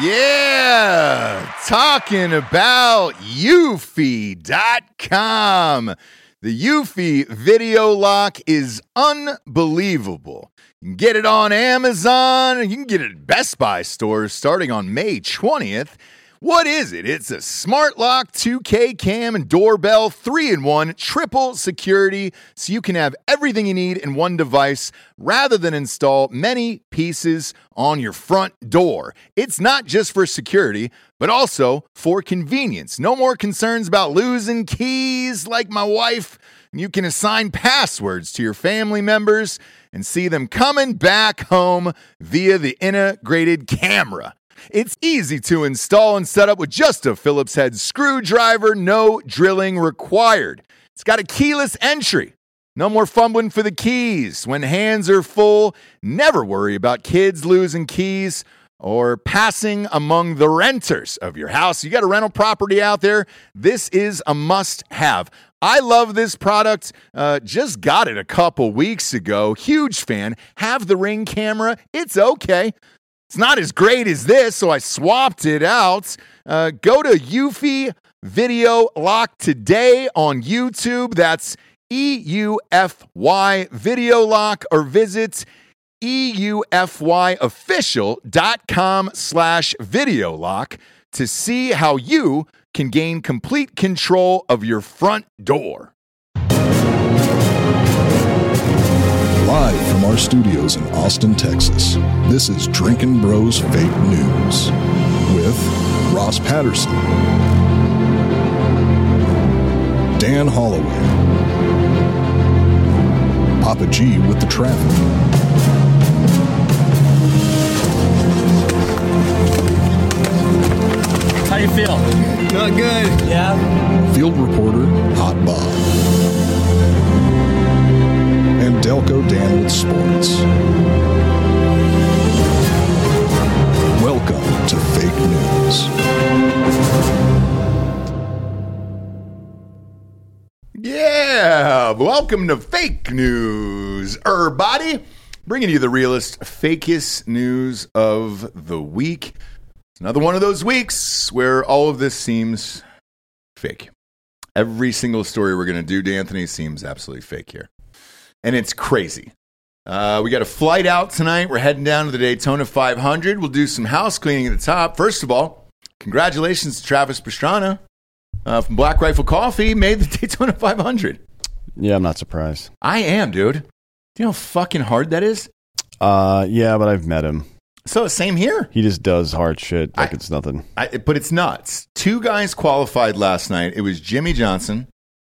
Yeah, talking about Eufy.com. The Eufy video lock is unbelievable. You can get it on Amazon. You can get it at Best Buy stores starting on May 20th. What is it? It's a smart lock, 2K cam, and doorbell, 3-in-1, triple security, so you can have everything you need in one device rather than install many pieces on your front door. It's not just for security, but also for convenience. No more concerns about losing keys like my wife. You can assign passwords to your family members and see them coming back home via the integrated camera. It's easy to install and set up with just a Phillips head screwdriver, no drilling required. It's got a keyless entry. No more fumbling for the keys when hands are full. Never worry about kids losing keys or passing among the renters of your house. You got a rental property out there, this is a must-have. I love this product. Just got it a couple weeks ago. Huge fan. Have the Ring camera. It's okay. It's not as great as this, so I swapped it out. Go to Eufy Video Lock today on YouTube. That's EUFY Video Lock, or visit EUFYofficial.com/video lock to see how you can gain complete control of your front door. Live from our studios in Austin, Texas, this is Drinkin' Bros Fake News with Ross Patterson, Dan Holloway, Papa G with the traffic. How you feel? Not good. Yeah? Field reporter, Hot Bob. And Delco Dan with sports. Welcome to Fake News. Yeah, welcome to Fake News, everybody. Bringing you the realest, fakest news of the week. It's another one of those weeks where all of this seems fake. Every single story we're going to do, D'Anthony, seems absolutely fake here. And it's crazy. We got a flight out tonight. We're heading down to the Daytona 500. We'll do some house cleaning at the top. First of all, congratulations to Travis Pastrana from Black Rifle Coffee. Made the Daytona 500. Yeah, I'm not surprised. I am, dude. Do you know how fucking hard that is? Yeah, but I've met him. So, same here. He just does hard shit like it's nothing. But it's nuts. Two guys qualified last night. It was Jimmy Johnson,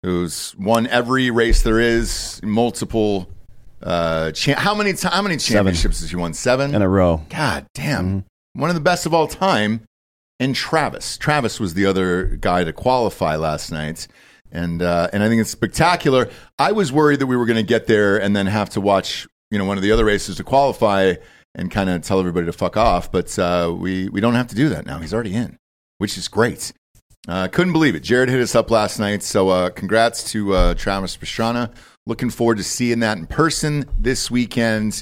who's won every race there is, multiple. How many championships has he won? 7 in a row. God damn, One of the best of all time. And Travis was the other guy to qualify last night, and I think it's spectacular. I was worried that we were going to get there and then have to watch one of the other races to qualify and kind of tell everybody to fuck off, but we don't have to do that now. He's already in, which is great. Couldn't believe it. Jared hit us up last night, so congrats to Travis Pastrana. Looking forward to seeing that in person this weekend.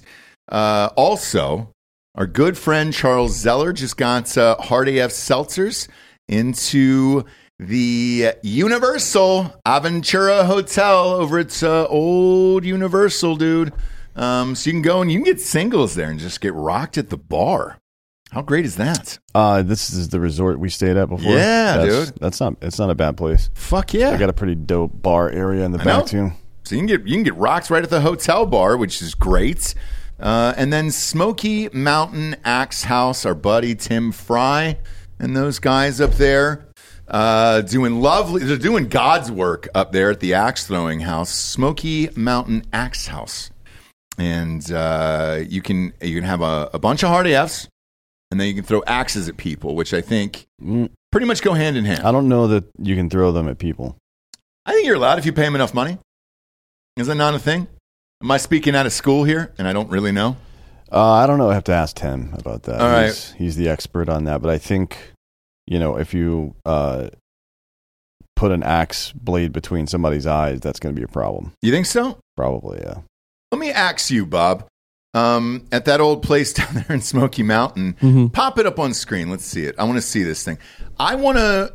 Also, our good friend Charles Zeller just got Hard AF Seltzers into the Universal Aventura Hotel over at Old Universal, dude. So you can go and you can get singles there and just get rocked at the bar. How great is that? This is the resort we stayed at before. Yeah, dude. It's not a bad place. Fuck yeah. I got a pretty dope bar area in the back too. So you can get rocked right at the hotel bar, which is great. And then Smoky Mountain Axe House, our buddy Tim Fry and those guys up there they're doing God's work up there at the axe throwing house, Smoky Mountain Axe House. And you can have a bunch of hard AFs. And then you can throw axes at people, which I think pretty much go hand in hand. I don't know that you can throw them at people. I think you're allowed if you pay them enough money. Is that not a thing? Am I speaking out of school here? And I don't really know. I don't know. I have to ask Tim about that. All right. He's the expert on that. But I think, if you put an axe blade between somebody's eyes, that's going to be a problem. You think so? Probably, yeah. Let me axe you, Bob. at that old place down there in Smoky Mountain. Mm-hmm. Pop it up on screen. Let's see it. I want to see this thing. I want to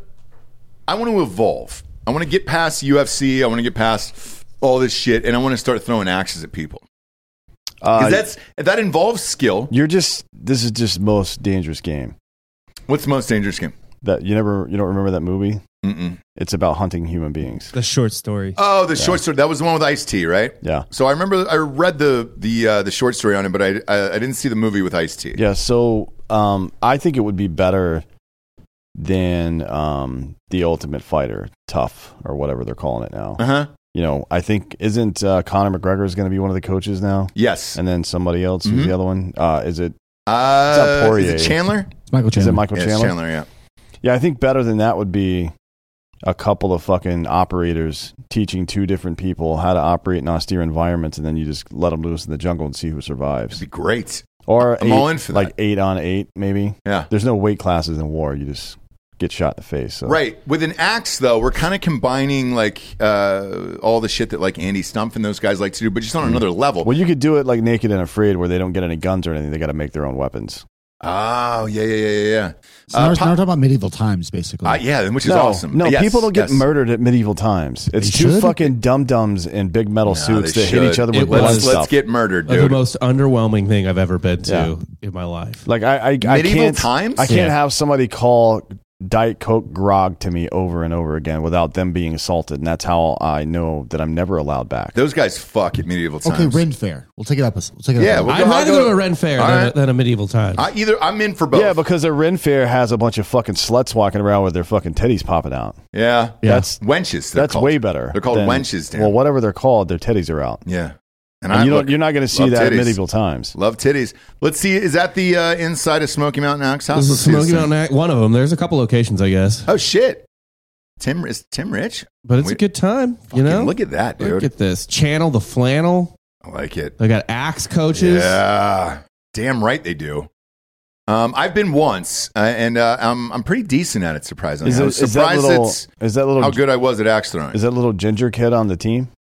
evolve. I want to get past UFC. I want to get past all this shit, and I want to start throwing axes at people. That involves skill. This is just most dangerous game. What's the most dangerous game? That you don't remember that movie? Mm-mm. It's about hunting human beings. The short story. Oh, the short story. That was the one with Ice-T, right? Yeah. So I remember I read the short story on it, but I didn't see the movie with Ice-T. Yeah. So I think it would be better than The Ultimate Fighter, Tough or whatever they're calling it now. Uh huh. You know, I think isn't Conor McGregor is going to be one of the coaches now? Yes. And then somebody else. Mm-hmm. Who's the other one? Is it Chandler? Michael Chandler. Is it Michael Chandler? It's Chandler, yeah. Yeah, I think better than that would be a couple of fucking operators teaching two different people how to operate in austere environments, and then you just let them loose in the jungle and see who survives. It'd be great. Or I'm all in for that. Like 8-on-8, maybe. Yeah. There's no weight classes in war. You just get shot in the face. So. Right. With an axe, though, we're kind of combining like all the shit that like Andy Stumpf and those guys like to do, but just on another level. Well, you could do it like Naked and Afraid, where they don't get any guns or anything. They got to make their own weapons. Oh, yeah. So now we're talking about Medieval Times, basically. Yeah, which is awesome. No, yes, people don't get murdered at Medieval Times. It's two fucking dum-dums in big metal suits that hit each other with blood and stuff. Let's get murdered, dude. Like the most underwhelming thing I've ever been to in my life. Like, I can't have somebody call Diet Coke grog to me over and over again without them being assaulted, and that's how I know that I'm never allowed back. Those guys fuck at Medieval Times. Okay, Ren Fair. We'll take it up. I'd rather go to a Ren Fair than a Medieval Times. I'm in for both. Yeah, because a Ren Fair has a bunch of fucking sluts walking around with their fucking titties popping out. Yeah. That's wenches. That's called. Way better. They're called wenches. Well, whatever they're called, their titties are out. Yeah. And you're not going to see that at Medieval Times. Love titties. Let's see. Is that the inside of Smoky Mountain Axe House? This is Smoky Mountain Axe. One of them. There's a couple locations, I guess. Oh, shit. Is Tim rich? But it's a good time. You know? Look at that, dude. Look at this. Channel the flannel. I like it. They got axe coaches. Yeah. Damn right they do. I've been once, and I'm pretty decent at it, surprisingly. I was surprised how good I was at axe throwing. Is that little ginger kid on the team?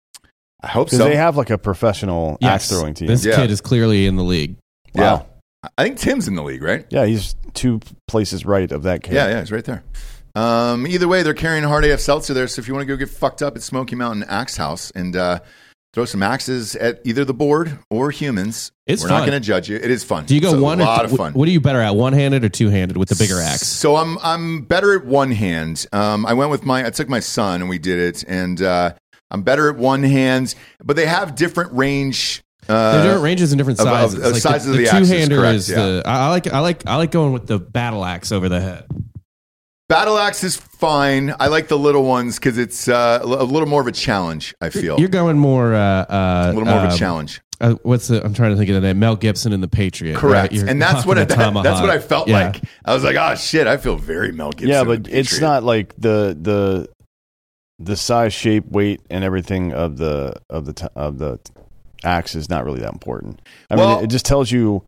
I hope so. They have like a professional axe throwing team. This kid is clearly in the league. Wow. Yeah. I think Tim's in the league, right? Yeah, he's two places right of that kid. Yeah, he's right there. Either way, they're carrying Hard AF Seltzer there, so if you want to go get fucked up at Smoky Mountain Axe House and throw some axes at either the board or humans, we're not going to judge you. It is fun. Do you go it's a lot of fun. What are you better at, one-handed or two-handed with the bigger axe? So I'm better at one hand. I took my son and we did it, and I'm better at one hand, but they have different range. They're different ranges and different sizes. Like sizes the two hander is the. I like going with the battle axe over the head. Battle axe is fine. I like the little ones because it's a little more of a challenge. I feel you're going more a little more of a challenge. I'm trying to think of the name. Mel Gibson in The Patriot. Correct. Right? And that's what I felt like. I was like, oh shit, I feel very Mel Gibson. Yeah, but it's not like the size, shape, weight, and everything of the axe is not really that important. I mean, it just tells you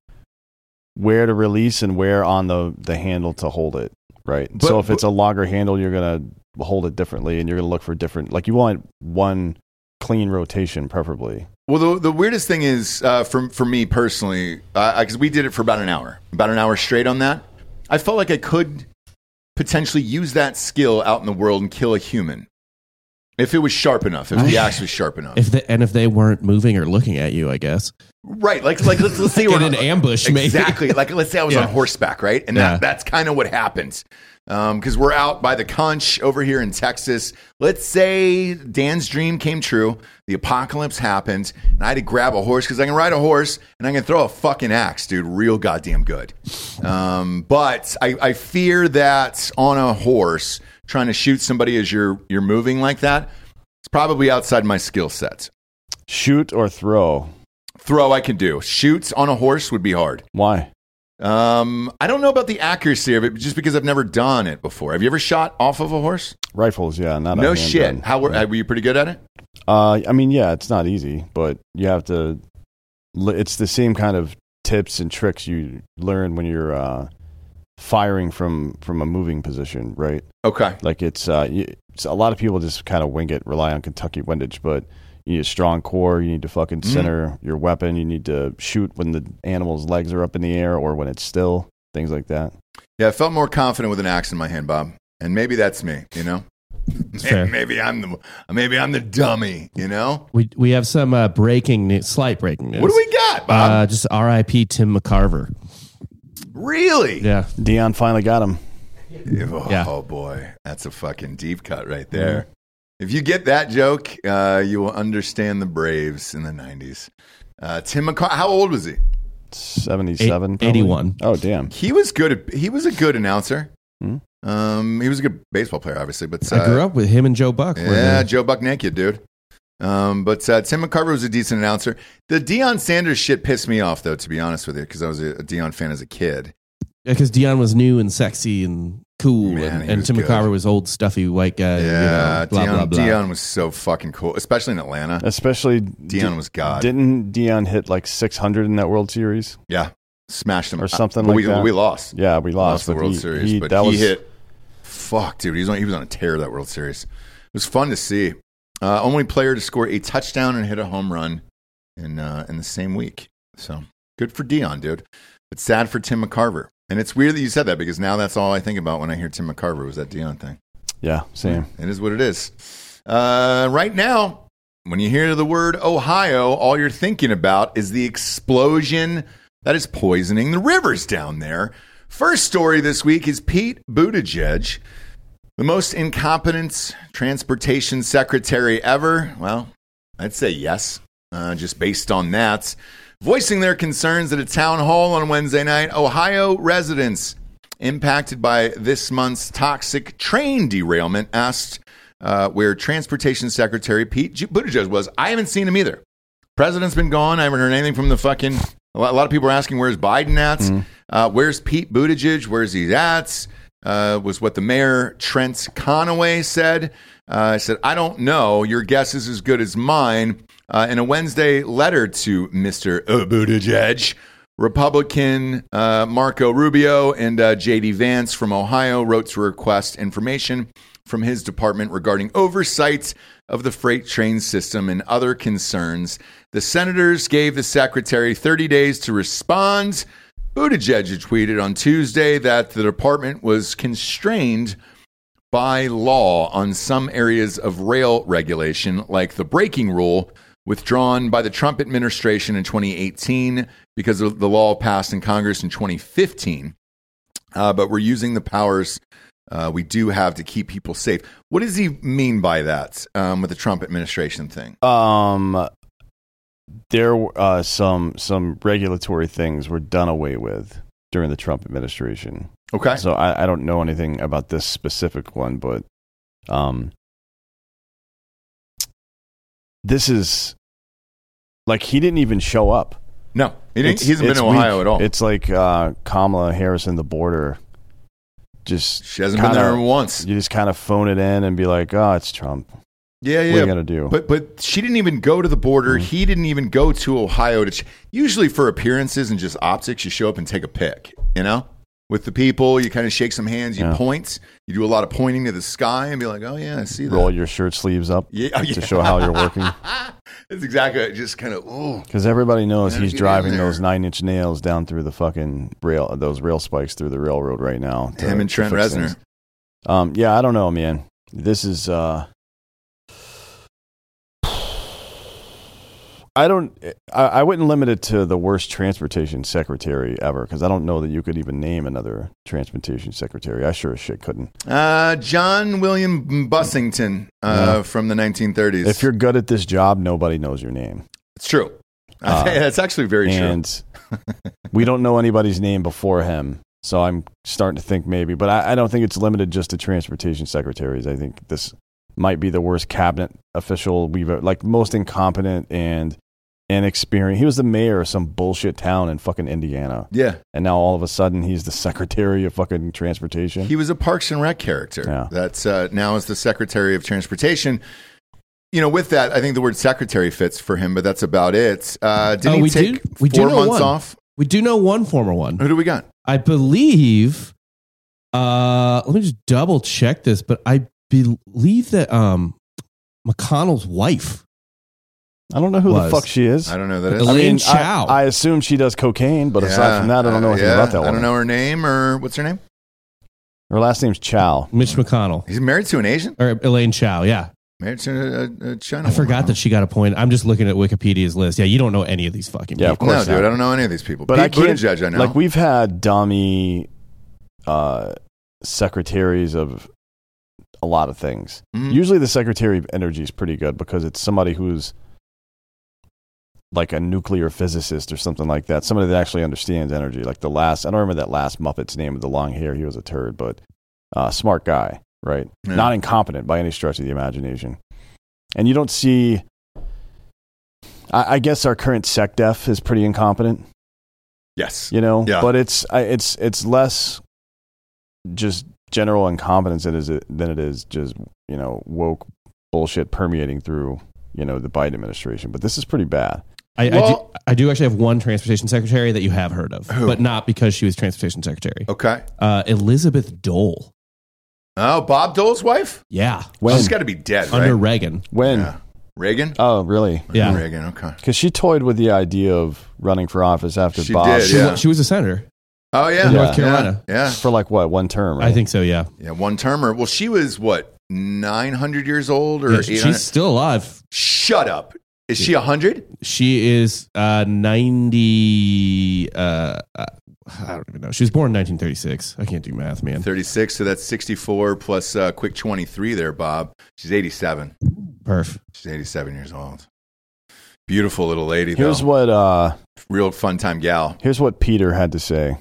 where to release and where on the handle to hold it, right? But, so if it's a longer handle, you're going to hold it differently, and you're going to look for different. Like you want one clean rotation, preferably. Well, the weirdest thing is for me personally, because we did it for about an hour straight on that. I felt like I could potentially use that skill out in the world and kill a human. If it was sharp enough, if the axe was sharp enough, if they weren't moving or looking at you, I guess. Right, like let's say we're in an ambush, exactly. Maybe. Like let's say I was on horseback, right? And that's kind of what happens, because we're out by the conch over here in Texas. Let's say Dan's dream came true, the apocalypse happened, and I had to grab a horse because I can ride a horse and I can throw a fucking axe, dude, real goddamn good. But I fear that on a horse. Trying to shoot somebody as you're moving like that, it's probably outside my skill set. Shoot or throw? Throw I can do. Shoots on a horse would be hard. Why? I don't know about the accuracy of it, just because I've never done it before. Have you ever shot off of a horse? Rifles, yeah. Not no shit. Gun. How were you pretty good at it? I mean, yeah, it's not easy, but you have to. It's the same kind of tips and tricks you learn when you're firing from a moving position, right? Okay. Like it's a lot of people just kind of wing it, rely on Kentucky windage, but You need a strong core. You need to fucking center your weapon. You need to shoot when the animal's legs are up in the air or when it's still, things like that. Yeah, I felt more confident with an axe in my hand, Bob. And maybe that's me, you know? Maybe I'm the dummy, you know? We have some breaking news, slight breaking news. What do we got, Bob? Just R.I.P. Tim McCarver. Really? Yeah. Deion finally got him. Oh, boy. That's a fucking deep cut right there. Mm-hmm. If you get that joke, you will understand the Braves in the 90s. Tim McCarver, how old was he? 77. 81. Oh, damn. He was good. He was a good announcer. Mm-hmm. He was a good baseball player, obviously. But I grew up with him and Joe Buck. Yeah, Joe Buck naked, dude. But Tim McCarver was a decent announcer. The Deion Sanders shit pissed me off, though, to be honest with you, because I was a Deion fan as a kid. Yeah, because Deion was new and sexy and cool, and Tim McCarver was old, stuffy, white guy. Yeah, you know, blah, blah, blah. Deion was so fucking cool, especially in Atlanta. Especially Deion was God. Didn't Deion hit like 600 in that World Series? Yeah, smashed him or something like that. We lost. Yeah, we lost the World Series, but he hit. Fuck, dude, he was on a tear that World Series. It was fun to see. Only player to score a touchdown and hit a home run in the same week. So good for Deion, dude. But sad for Tim McCarver. And it's weird that you said that because now that's all I think about when I hear Tim McCarver was that Deion thing. Yeah, same. It is what it is. Right now, when you hear the word Ohio, all you're thinking about is the explosion that is poisoning the rivers down there. First story this week is Pete Buttigieg, the most incompetent transportation secretary ever. Well, I'd say yes, just based on that. Voicing their concerns at a town hall on Wednesday night, Ohio residents impacted by this month's toxic train derailment asked where Transportation Secretary Pete Buttigieg was. I haven't seen him either. President's been gone. I haven't heard anything from the fucking... A lot of people are asking, where's Biden at? Mm-hmm. Where's Pete Buttigieg? Where's he at? Was what the mayor, Trent Conaway, said. I said, I don't know. Your guess is as good as mine. In a Wednesday letter to Mr. Buttigieg, Republican Marco Rubio and J.D. Vance from Ohio wrote to request information from his department regarding oversight of the freight train system and other concerns. The senators gave the secretary 30 days to respond. Buttigieg tweeted on Tuesday that the department was constrained by law on some areas of rail regulation, like the braking rule, withdrawn by the Trump administration in 2018 because of the law passed in Congress in 2015. But we're using the powers we do have to keep people safe. What does he mean by that with the Trump administration thing? Some regulatory things were done away with during the Trump administration. Okay. So I don't know anything about this specific one, but this is like he didn't even show up. No, he didn't. He hasn't been to Ohio at all. It's like Kamala Harris in the border. She hasn't been there once. You just kind of phone it in and be like, oh, it's Trump. Yeah. What are you going to do? But she didn't even go to the border. Mm-hmm. He didn't even go to Ohio. Usually for appearances and just optics, you show up and take a pic, you know? With the people, you kind of shake some hands, you point, you do a lot of pointing to the sky and be like, oh, yeah, I see that. Roll your shirt sleeves up to show how you're working. That's exactly it. Just kind of, oh. Because everybody knows he's driving those 9-inch nails down through the fucking rail, those rail spikes through the railroad right now. Him and Trent Reznor. Yeah, I don't know, man. This is, I wouldn't limit it to the worst transportation secretary ever, because I don't know that you could even name another transportation secretary. I sure as shit couldn't. John William Bussington from the 1930s. If you're good at this job, nobody knows your name. It's true. That's actually very true. And we don't know anybody's name before him. So I'm starting to think maybe. But I don't think it's limited just to transportation secretaries. I think this might be the worst cabinet official we've ever, like, most incompetent and inexperienced. He was the mayor of some bullshit town in fucking Indiana. Yeah. And now all of a sudden he's the secretary of fucking transportation. He was a Parks and Rec character. Yeah. That's now is the secretary of transportation. You know, with that, I think the word secretary fits for him, but that's about it. Didn't he take 4 months off? We do know one former one. Who do we got? I believe, let me just double check this, but I believe that McConnell's wife I don't know who the fuck she is. I don't know that. I mean, Chow. I assume she does cocaine, but aside from that, I don't know anything about that one. I don't know her name or what's her name. Her last name's Chow. Mitch McConnell. He's married to an Asian? Or Elaine Chao, yeah. Married to a China woman. I forgot that she got a point. I'm just looking at Wikipedia's list. Yeah, you don't know any of these fucking people. Yeah, of course not. Dude, I don't know any of these people. But Pete Buttigieg, I know. Like, we've had dummy secretaries of a lot of things. Mm-hmm. Usually the Secretary of Energy is pretty good because it's somebody who's like a nuclear physicist or something like that. Somebody that actually understands energy. Like the last, I don't remember that last Muppet's name with the long hair. He was a turd, but smart guy, right? Yeah. Not incompetent by any stretch of the imagination. And you don't see, I guess our current SecDef is pretty incompetent. Yes. You know, but it's less just general incompetence than it is just, you know, woke bullshit permeating through, you know, the Biden administration. But this is pretty bad. I do actually have one transportation secretary that you have heard of, who? But not because she was transportation secretary. Okay. Elizabeth Dole. Oh, Bob Dole's wife? Yeah. She's got to be dead, right? Under Reagan. When? Yeah. Reagan? Oh, really? Yeah. Reagan, okay. Because she toyed with the idea of running for office after she Bob. Did, yeah. She was a senator. Oh, yeah. In North Carolina. Yeah. For like what, one term, right? I think so, yeah. Yeah, one termer. Well, she was what, 900 years old or 800? She's still alive. Shut up. Is she 100? She is 90. I don't even know. She was born in 1936. I can't do math, man. 36, so that's 64 plus quick 23 there, Bob. She's 87. Perf. She's 87 years old. Beautiful little lady, though. Here's what... real fun time gal. Here's what Peter had to say.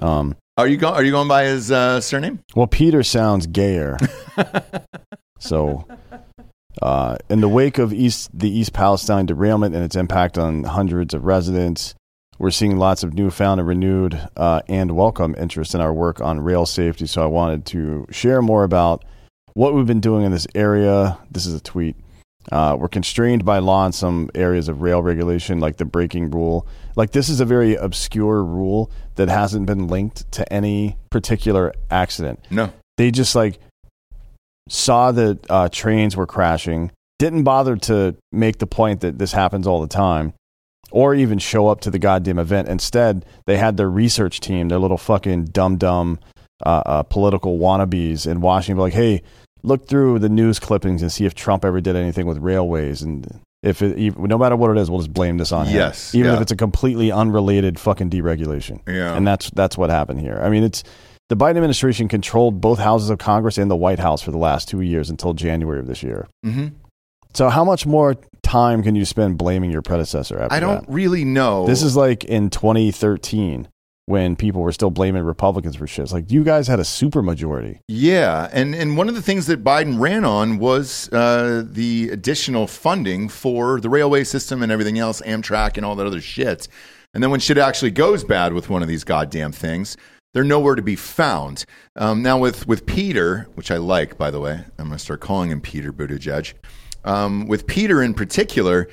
Are you going by his surname? Well, Peter sounds gayer. So... in the wake of the East Palestine derailment and its impact on hundreds of residents, we're seeing lots of newfound and renewed and welcome interest in our work on rail safety. So I wanted to share more about what we've been doing in this area. This is a tweet. We're constrained by law in some areas of rail regulation, like the braking rule. Like, this is a very obscure rule that hasn't been linked to any particular accident. No. They just like... saw that trains were crashing, didn't bother to make the point that this happens all the time, or even show up to the goddamn event. Instead, they had their research team, their little fucking dumb political wannabes in Washington, like, hey, look through the news clippings and see if Trump ever did anything with railways, and no matter what it is, we'll just blame this on him. Yes, even if it's a completely unrelated fucking deregulation. Yeah, and that's what happened here. I mean, it's. The Biden administration controlled both houses of Congress and the White House for the last 2 years until January of this year. Mm-hmm. So how much more time can you spend blaming your predecessor after that? I don't really know. This is like in 2013 when people were still blaming Republicans for shit. It's like, you guys had a supermajority. Yeah, and one of the things that Biden ran on was the additional funding for the railway system and everything else, Amtrak and all that other shit. And then when shit actually goes bad with one of these goddamn things, they're nowhere to be found. Now with Peter, which I like, by the way, I'm going to start calling him Peter Buttigieg. With Peter in particular,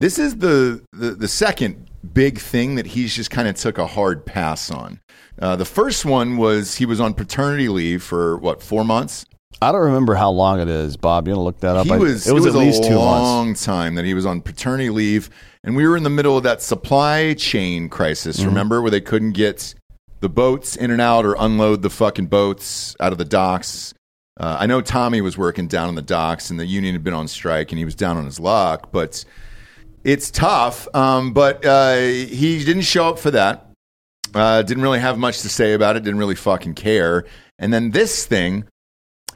this is the second big thing that he's just kind of took a hard pass on. The first one was he was on paternity leave for, 4 months? I don't remember how long it is, Bob. You want to look that up? It was at least 2 months. It was a long time that he was on paternity leave, and we were in the middle of that supply chain crisis, mm-hmm. remember, where they couldn't get... the boats in and out or unload the fucking boats out of the docks. I know Tommy was working down on the docks and the union had been on strike and he was down on his luck, but it's tough. But he didn't show up for that. Didn't really have much to say about it. Didn't really fucking care. And then this thing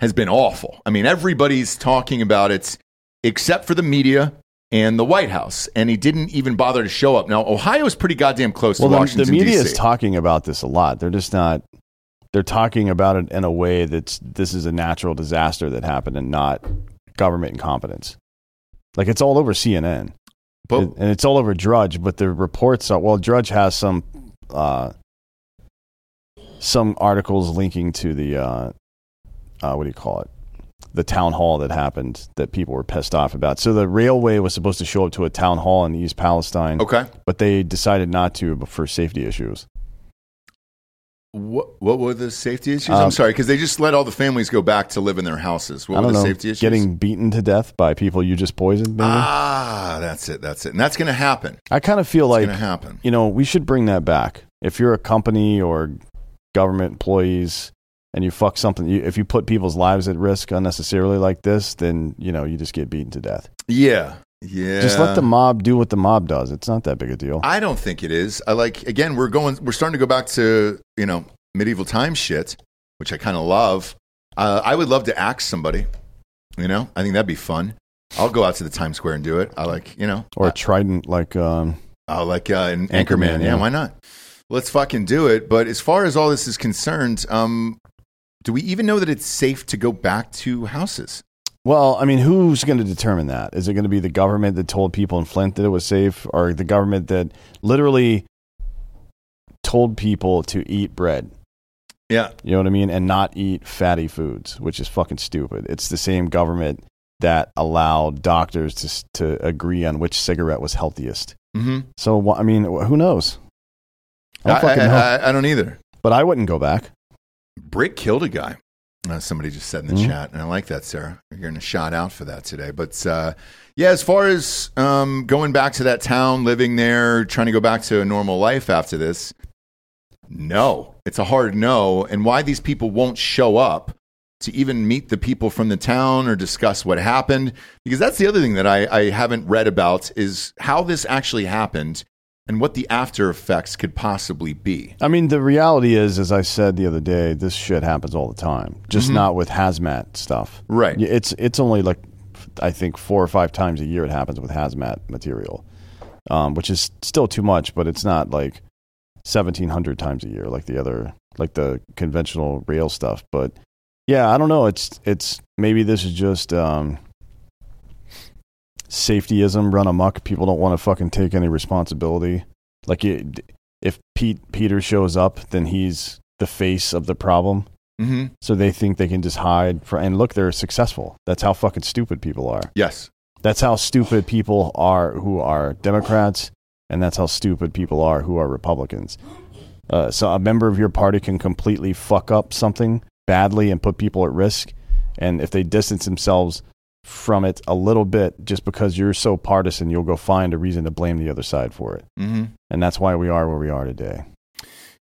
has been awful. I mean, everybody's talking about it except for the media and the White House, and he didn't even bother to show up. Now, Ohio's pretty goddamn close to Washington, D.C. The media is talking about this a lot. They're just not... They're talking about it in a way that's... This is a natural disaster that happened and not government incompetence. Like, it's all over CNN. And it's all over Drudge, but the reports are... Well, Drudge has some articles linking to the... what do you call it? The town hall that happened that people were pissed off about. So the railway was supposed to show up to a town hall in East Palestine. Okay. But they decided not to for safety issues. What were the safety issues? I'm sorry, because they just let all the families go back to live in their houses. What were the safety issues? Getting beaten to death by people you just poisoned, maybe? Ah, that's it. And that's going to happen. I kind of feel like, you know, we should bring that back. If you're a company or government employees and you fuck something, if you put people's lives at risk unnecessarily like this, then, you know, you just get beaten to death. Yeah. Yeah. Just let the mob do what the mob does. It's not that big a deal. I don't think it is. Again, we're starting to go back to, you know, medieval time shit, which I kind of love. I would love to axe somebody, you know? I think that'd be fun. I'll go out to the Times Square and do it. Or a trident like an Anchorman. Yeah, why not? Let's fucking do it. But as far as all this is concerned, do we even know that it's safe to go back to houses? Well, I mean, who's going to determine that? Is it going to be the government that told people in Flint that it was safe, or the government that literally told people to eat bread? Yeah. You know what I mean? And not eat fatty foods, which is fucking stupid. It's the same government that allowed doctors to agree on which cigarette was healthiest. Mm-hmm. So, I mean, who knows? I don't know. I don't either. But I wouldn't go back. Brick killed a guy. Somebody just said in the chat, and I like that, Sarah. You're getting a shout out for that today. But yeah, as far as going back to that town, living there, trying to go back to a normal life after this, no. It's a hard no. And why these people won't show up to even meet the people from the town or discuss what happened, because that's the other thing that I haven't read about is how this actually happened and what the after effects could possibly be. I mean, the reality is, as I said the other day, this shit happens all the time, just not with hazmat stuff. Right. It's only like, I think, 4 or 5 times a year it happens with hazmat material, which is still too much, but it's not like 1,700 times a year like the conventional rail stuff. But yeah, I don't know. It's maybe this is just safetyism run amok. People don't want to fucking take any responsibility. Like, if Peter shows up, then he's the face of the problem. Mm-hmm. So they think they can just hide and look, they're successful. That's how fucking stupid people are. Yes. That's how stupid people are who are Democrats, and that's how stupid people are who are Republicans. So a member of your party can completely fuck up something badly and put people at risk, and if they distance themselves from it a little bit, just because you're so partisan, you'll go find a reason to blame the other side for it. Mm-hmm. And that's why we are where we are today.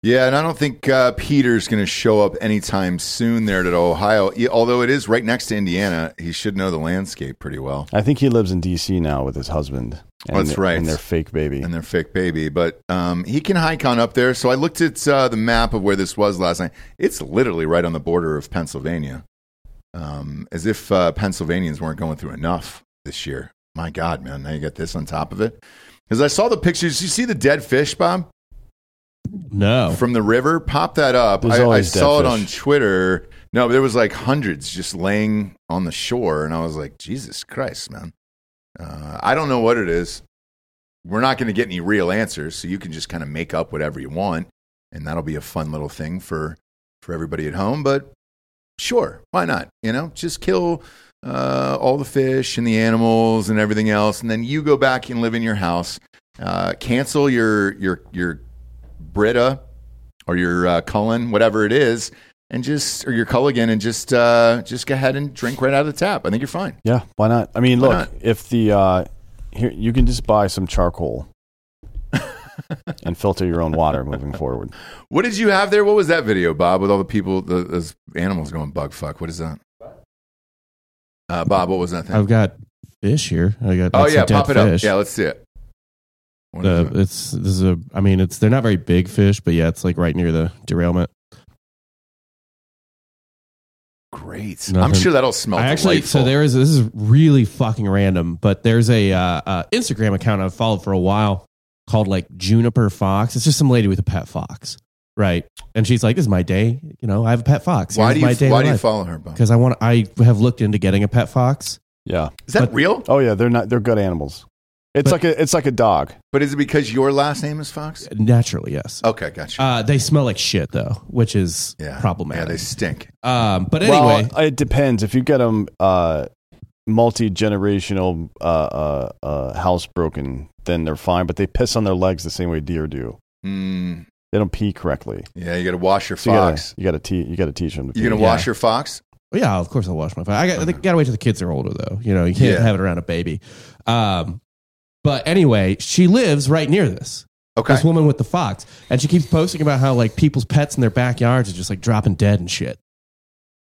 Yeah, and I don't think Peter's going to show up anytime soon there at Ohio, although it is right next to Indiana. He should know the landscape pretty well. I think he lives in D.C. now with his husband. And that's right. And their fake baby. But he can hike on up there. So I looked at the map of where this was last night. It's literally right on the border of Pennsylvania. As if Pennsylvanians weren't going through enough this year. My God, man, now you got this on top of it. Because I saw the pictures. You see the dead fish, Bob? No. From the river? Pop that up. I saw it on Twitter. No, but there was like hundreds just laying on the shore, and I was like, Jesus Christ, man. I don't know what it is. We're not going to get any real answers, so you can just kind of make up whatever you want, and that'll be a fun little thing for everybody at home, but sure, why not? You know, just kill all the fish and the animals and everything else, and then you go back and live in your house. Cancel your Brita or your Cullen, whatever it is, and just or your Culligan, and just go ahead and drink right out of the tap. I think you're fine. Yeah, why not? I mean, why look, not? If the here you can just buy some charcoal and filter your own water moving forward. What did you have there? What was that video, Bob, with all the people, those animals going bug fuck? What is that? Bob, what was that thing? I've got fish here. Oh, yeah, pop it up. Yeah, let's see it. They're not very big fish, but yeah, it's like right near the derailment. Great. Nothing. I'm sure that'll smell delightful. Actually, so there is, this is really fucking random, but there's a Instagram account I've followed for a while called like Juniper Fox. It's just some lady with a pet fox, right? And she's like, "This is my day. You know, I have a pet fox." Why do you follow her, Bob? Because I have looked into getting a pet fox. Yeah, is that real? Oh yeah, they're good animals. It's like a dog. But is it because your last name is Fox? Naturally, yes. Okay, gotcha. They smell like shit though, which is problematic. Yeah, they stink. But anyway, well, it depends. If you get them multi-generational housebroken, then they're fine, but they piss on their legs the same way deer do. They don't pee correctly. Yeah, you got to wash your fox. You got to teach them to pee. You going to wash your fox? Yeah, of course I'll wash my fox. I got to wait till the kids are older, though. You know, you can't have it around a baby. But anyway, she lives right near this. Okay. This woman with the fox. And she keeps posting about how, like, people's pets in their backyards are just, like, dropping dead and shit.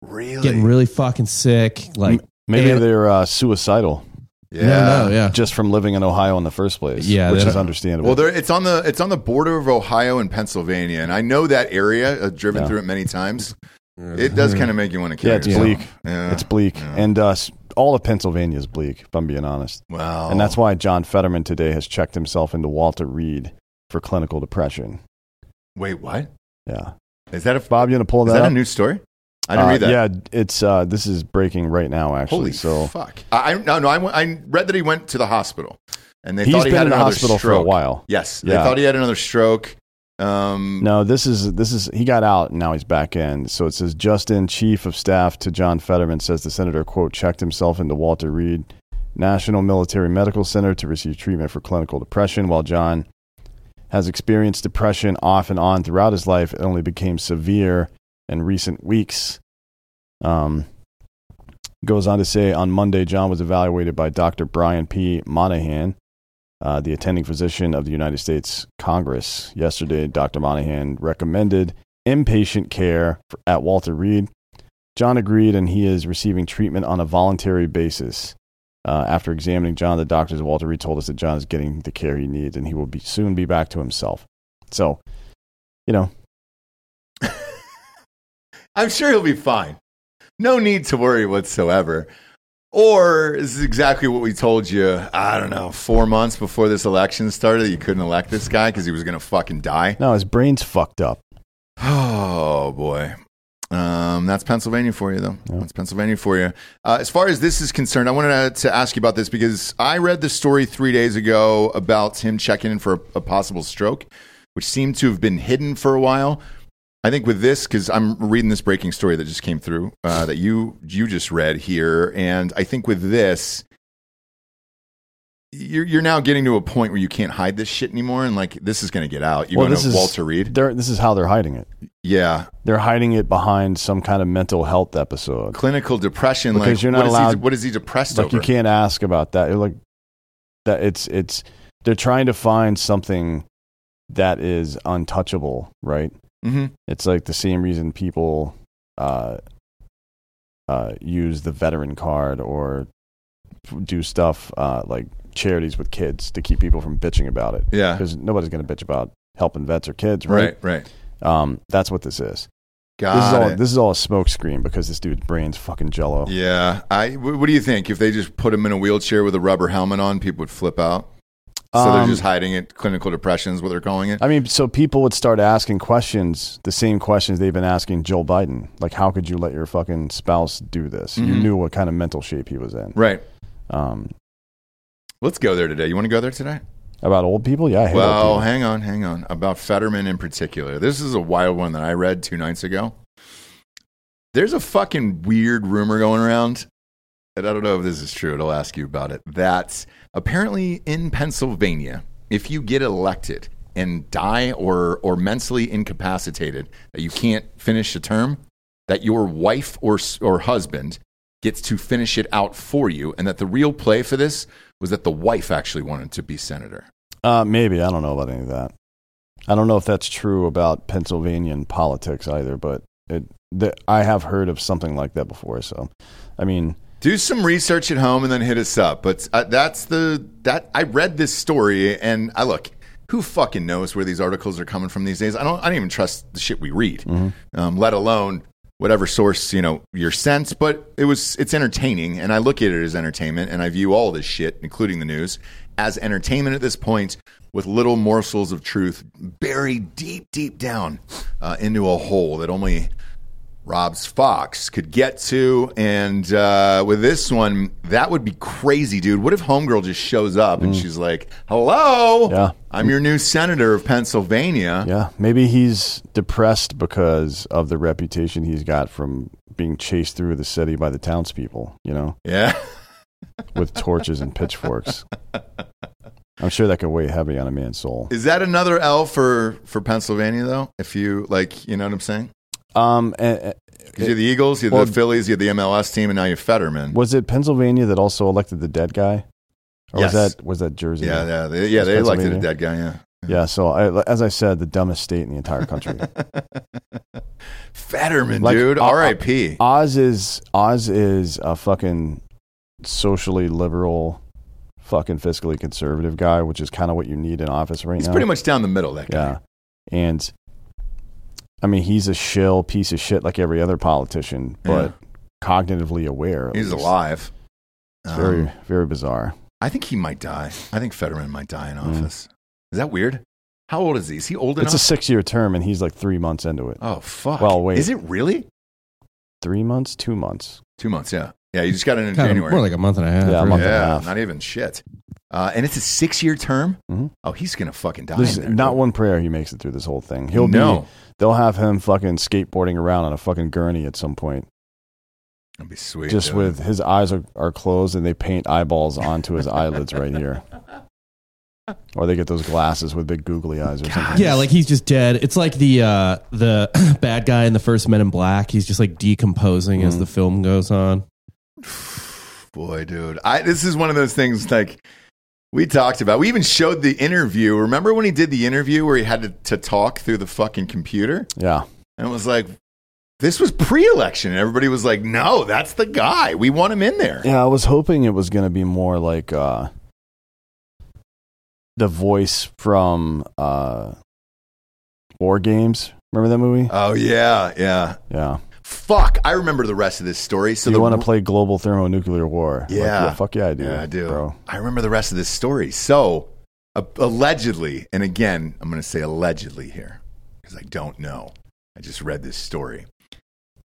Really? Getting really fucking sick. Like, maybe they're suicidal. Yeah. No, just from living in Ohio in the first place. Yeah, which is understandable. Well, it's on the border of Ohio and Pennsylvania, and I know that area. I've driven through it many times. It does kind of make you want to kill yourself. Bleak. Yeah. It's bleak. Yeah. And all of Pennsylvania is bleak, if I'm being honest. Wow. And that's why John Fetterman today has checked himself into Walter Reed for clinical depression. Wait, what? Yeah. Is that Bob, you going to pull that up? Is that a news story? I didn't read that. Yeah, it's this is breaking right now. Actually, holy fuck! I read that he went to the hospital, and he had another stroke for a while. Yes, they thought he had another stroke. No, this is he got out and now he's back in. So it says Justin, chief of staff to John Fetterman, says the senator quote checked himself into Walter Reed National Military Medical Center to receive treatment for clinical depression. While John has experienced depression off and on throughout his life, it only became severe in recent weeks. Goes on to say on Monday, John was evaluated by Dr. Brian P. Monahan, the attending physician of the United States Congress. Yesterday, Dr. Monahan recommended inpatient care at Walter Reed. John agreed, and he is receiving treatment on a voluntary basis. After examining John, the doctors at Walter Reed told us that John is getting the care he needs, and he will soon be back to himself. So, you know, I'm sure he'll be fine. No need to worry whatsoever. Or this is exactly what we told you, I don't know, 4 months before this election started, that you couldn't elect this guy because he was going to fucking die. No, his brain's fucked up. Oh, boy. That's Pennsylvania for you, though. Yep. That's Pennsylvania for you. As far as this is concerned, I wanted to ask you about this because I read the story 3 days ago about him checking in for a possible stroke, which seemed to have been hidden for a while. I think with this, because I'm reading this breaking story that just came through that you just read here, and I think with this, you're now getting to a point where you can't hide this shit anymore, and like this is going to get out. You're going to Walter Reed. This is how they're hiding it. Yeah, they're hiding it behind some kind of mental health episode, clinical depression. Because like, you're not allowed. What is he depressed over? You can't ask about that. Like that, it's they're trying to find something that is untouchable, right? Mm-hmm. It's like the same reason people use the veteran card or do stuff like charities with kids to keep people from bitching about it. Yeah, because nobody's going to bitch about helping vets or kids, right? Right. That's what this is. This is all a smokescreen because this dude's brain's fucking jello. Yeah. What do you think? If they just put him in a wheelchair with a rubber helmet on, people would flip out. So they're just hiding it. Clinical depression is what they're calling it. I mean, so people would start asking questions, the same questions they've been asking Joe Biden. Like, how could you let your fucking spouse do this? Mm-hmm. You knew what kind of mental shape he was in. Right. Let's go there today. You want to go there today? About old people? Yeah. Well, hang on. About Fetterman in particular. This is a wild one that I read 2 nights ago. There's a fucking weird rumor going around. I don't know if this is true, and I'll ask you about it, that apparently in Pennsylvania, if you get elected and die or mentally incapacitated, that you can't finish a term, that your wife or husband gets to finish it out for you, and that the real play for this was that the wife actually wanted to be senator. Maybe. I don't know about any of that. I don't know if that's true about Pennsylvanian politics either, but I have heard of something like that before, so, I mean... Do some research at home and then hit us up. But I read this story and I look, who fucking knows where these articles are coming from these days? I don't even trust the shit we read, let alone whatever source, you know, you're sent. But it's entertaining, and I look at it as entertainment, and I view all this shit, including the news, as entertainment at this point, with little morsels of truth buried deep, deep down into a hole that only Rob's Fox could get to. And with this one, that would be crazy, dude. What if Homegirl just shows up and she's like, hello, I'm your new senator of Pennsylvania. Yeah, maybe he's depressed because of the reputation he's got from being chased through the city by the townspeople, you know? Yeah. With torches and pitchforks. I'm sure that could weigh heavy on a man's soul. Is that another L for Pennsylvania, though? If you, like, you know what I'm saying? Because you're the Eagles, you're the Phillies, you're the MLS team, and now you're Fetterman. Was it Pennsylvania that also elected the dead guy? Or yes. was that Jersey? They elected a dead guy, yeah. So, as I said, the dumbest state in the entire country. Fetterman, like, dude, R.I.P. Oz is a fucking socially liberal, fucking fiscally conservative guy, which is kind of what you need in office right now. He's pretty much down the middle, that guy. Yeah, and... I mean, he's a shill piece of shit like every other politician, but cognitively aware. He's alive. It's very, very bizarre. I think he might die. I think Fetterman might die in office. Is that weird? How old is he? Is he old enough? It's a 6-year term, and he's like 3 months into it. Oh, fuck. Well, wait. Is it really? 3 months? 2 months. 2 months, yeah. Yeah, you just got it in January. More like a month and a half. Yeah, a month and a half. Not even shit. And it's a 6-year term? Mm-hmm. Oh, he's going to fucking die. There's not one prayer he makes it through this whole thing. They'll have him fucking skateboarding around on a fucking gurney at some point. That'd be sweet. Just with his eyes are closed and they paint eyeballs onto his eyelids right here. Or they get those glasses with big googly eyes or something. Yeah, like he's just dead. It's like the bad guy in the first Men in Black. He's just like decomposing as the film goes on. Boy, dude. This is one of those things like... We talked about. We even showed the interview. Remember when he did the interview where he had to talk through the fucking computer? Yeah. And it was like, this was pre-election. And everybody was like, no, that's the guy. We want him in there. Yeah, I was hoping it was going to be more like the voice from War Games. Remember that movie? Oh, yeah, yeah. Yeah. Fuck, I remember the rest of this story. So you want to play global thermonuclear war? Yeah. Like, yeah, fuck yeah, I do. Yeah, I do, bro. I remember the rest of this story. So allegedly, and again, I'm going to say allegedly here because I don't know. I just read this story.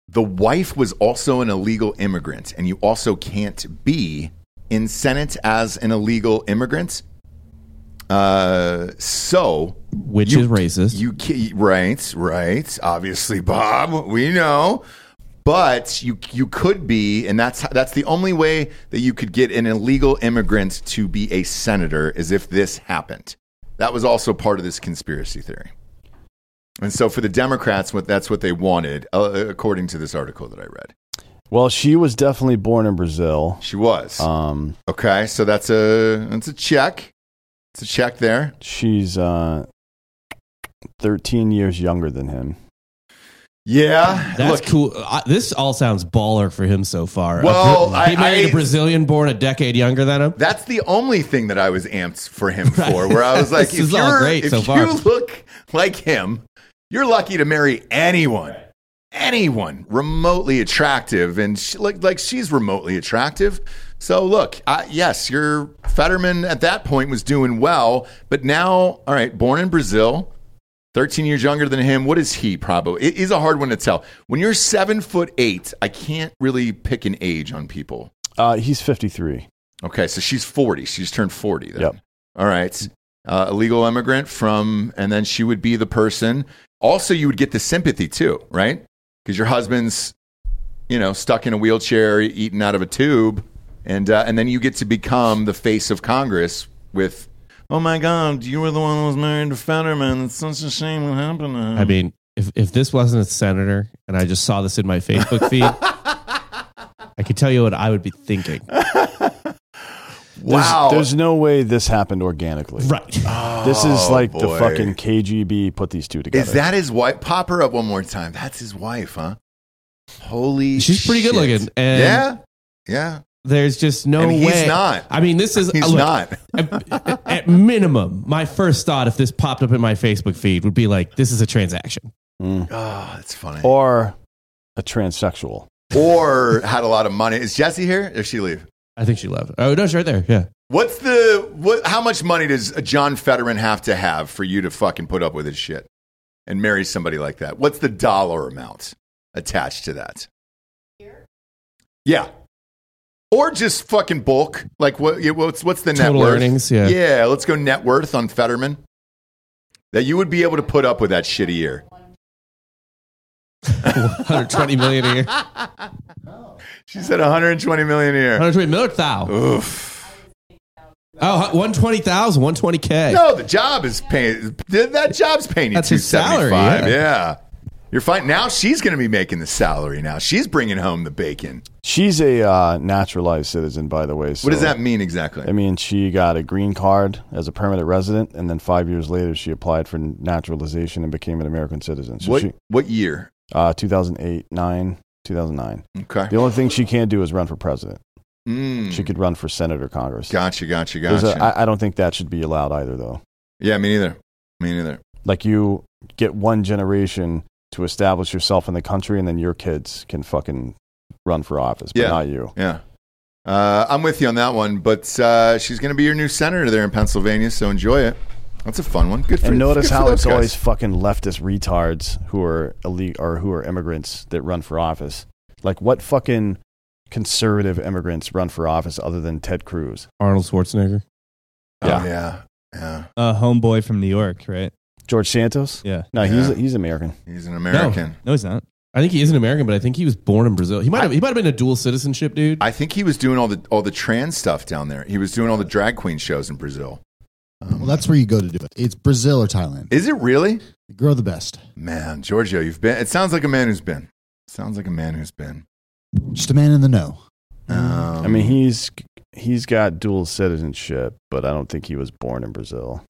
The wife was also an illegal immigrant, and you also can't be in Senate as an illegal immigrant. Which is racist. Right. Obviously, Bob, we know. But you could be, and that's the only way that you could get an illegal immigrant to be a senator is if this happened. That was also part of this conspiracy theory. And so for the Democrats, that's what they wanted, according to this article that I read. Well, she was definitely born in Brazil. She was. Okay, so that's a check. It's a check there. She's 13 years younger than him. Yeah. That's cool. This all sounds baller for him so far. Well, he married a Brazilian born a decade younger than him. That's the only thing that I was amped for him for, where I was like, if you look like him, you're lucky to marry anyone remotely attractive. And she, like she's remotely attractive. So look, yes, your Fetterman at that point was doing well, but now, all right, born in Brazil, 13 years younger than him. What is he probably? It is a hard one to tell. When you're 7'8", I can't really pick an age on people. He's 53. Okay, so she's 40. She's turned 40 then. Yep. All right, illegal immigrant and then she would be the person. Also, you would get the sympathy too, right? Because your husband's, stuck in a wheelchair, eating out of a tube. And then you get to become the face of Congress with, oh my God, you were the one who was married to Fetterman. It's such a shame what happened to him. I mean, if this wasn't a senator and I just saw this in my Facebook feed, I could tell you what I would be thinking. Wow. There's no way this happened organically. Right. Oh, this is like the fucking KGB put these two together. Is that his wife? Pop her up one more time. That's his wife, huh? Holy shit. She's pretty good looking. And yeah. There's just no way. He's not. I mean, this is... He's not. At minimum, my first thought, if this popped up in my Facebook feed, would be like, this is a transaction. Oh, that's funny. Or a transsexual. Or had a lot of money. Is Jessie here? Or did she leave? I think she left. Oh, no, she's right there. Yeah. How much money does John Fetterman have to have for you to fucking put up with his shit and marry somebody like that? What's the dollar amount attached to that? Here? Yeah. Or just fucking bulk. Like, what's the net worth? Total earnings, yeah. Yeah, let's go net worth on Fetterman. That you would be able to put up with that shit a year. $120 million a year. She said $120 million a year. $120 million. Oof. Oh, 120,000, 120K. No, the job is paying. That job's paying you $275,000. Yeah. You're fine. Now she's going to be making the salary. Now she's bringing home the bacon. She's a naturalized citizen, by the way. So what does that mean exactly? I mean, she got a green card as a permanent resident, and then 5 years later, she applied for naturalization and became an American citizen. So what year? 2009. Okay. The only thing she can't do is run for president. Mm. She could run for Senate or Congress. Gotcha. I don't think that should be allowed either, though. Yeah, me neither. Like, you get one generation to establish yourself in the country, and then your kids can fucking run for office, but not you. Yeah. I'm with you on that one, but she's going to be your new senator there in Pennsylvania, so enjoy it. That's a fun one. Good for you. And notice how it's always fucking leftist retards who are elite or who are immigrants that run for office. Like, what fucking conservative immigrants run for office other than Ted Cruz? Arnold Schwarzenegger. Yeah. Oh, yeah. Homeboy from New York, right? George Santos? Yeah. No, he's American. He's an American. No, he's not. I think he is an American, but I think he was born in Brazil. He might have been a dual citizenship dude. I think he was doing all the trans stuff down there. He was doing all the drag queen shows in Brazil. Well, that's where you go to do it. It's Brazil or Thailand. Is it really? You grow the best. Man, Giorgio, you've been. It sounds like a man who's been. Just a man in the know. I mean, he's got dual citizenship, but I don't think he was born in Brazil.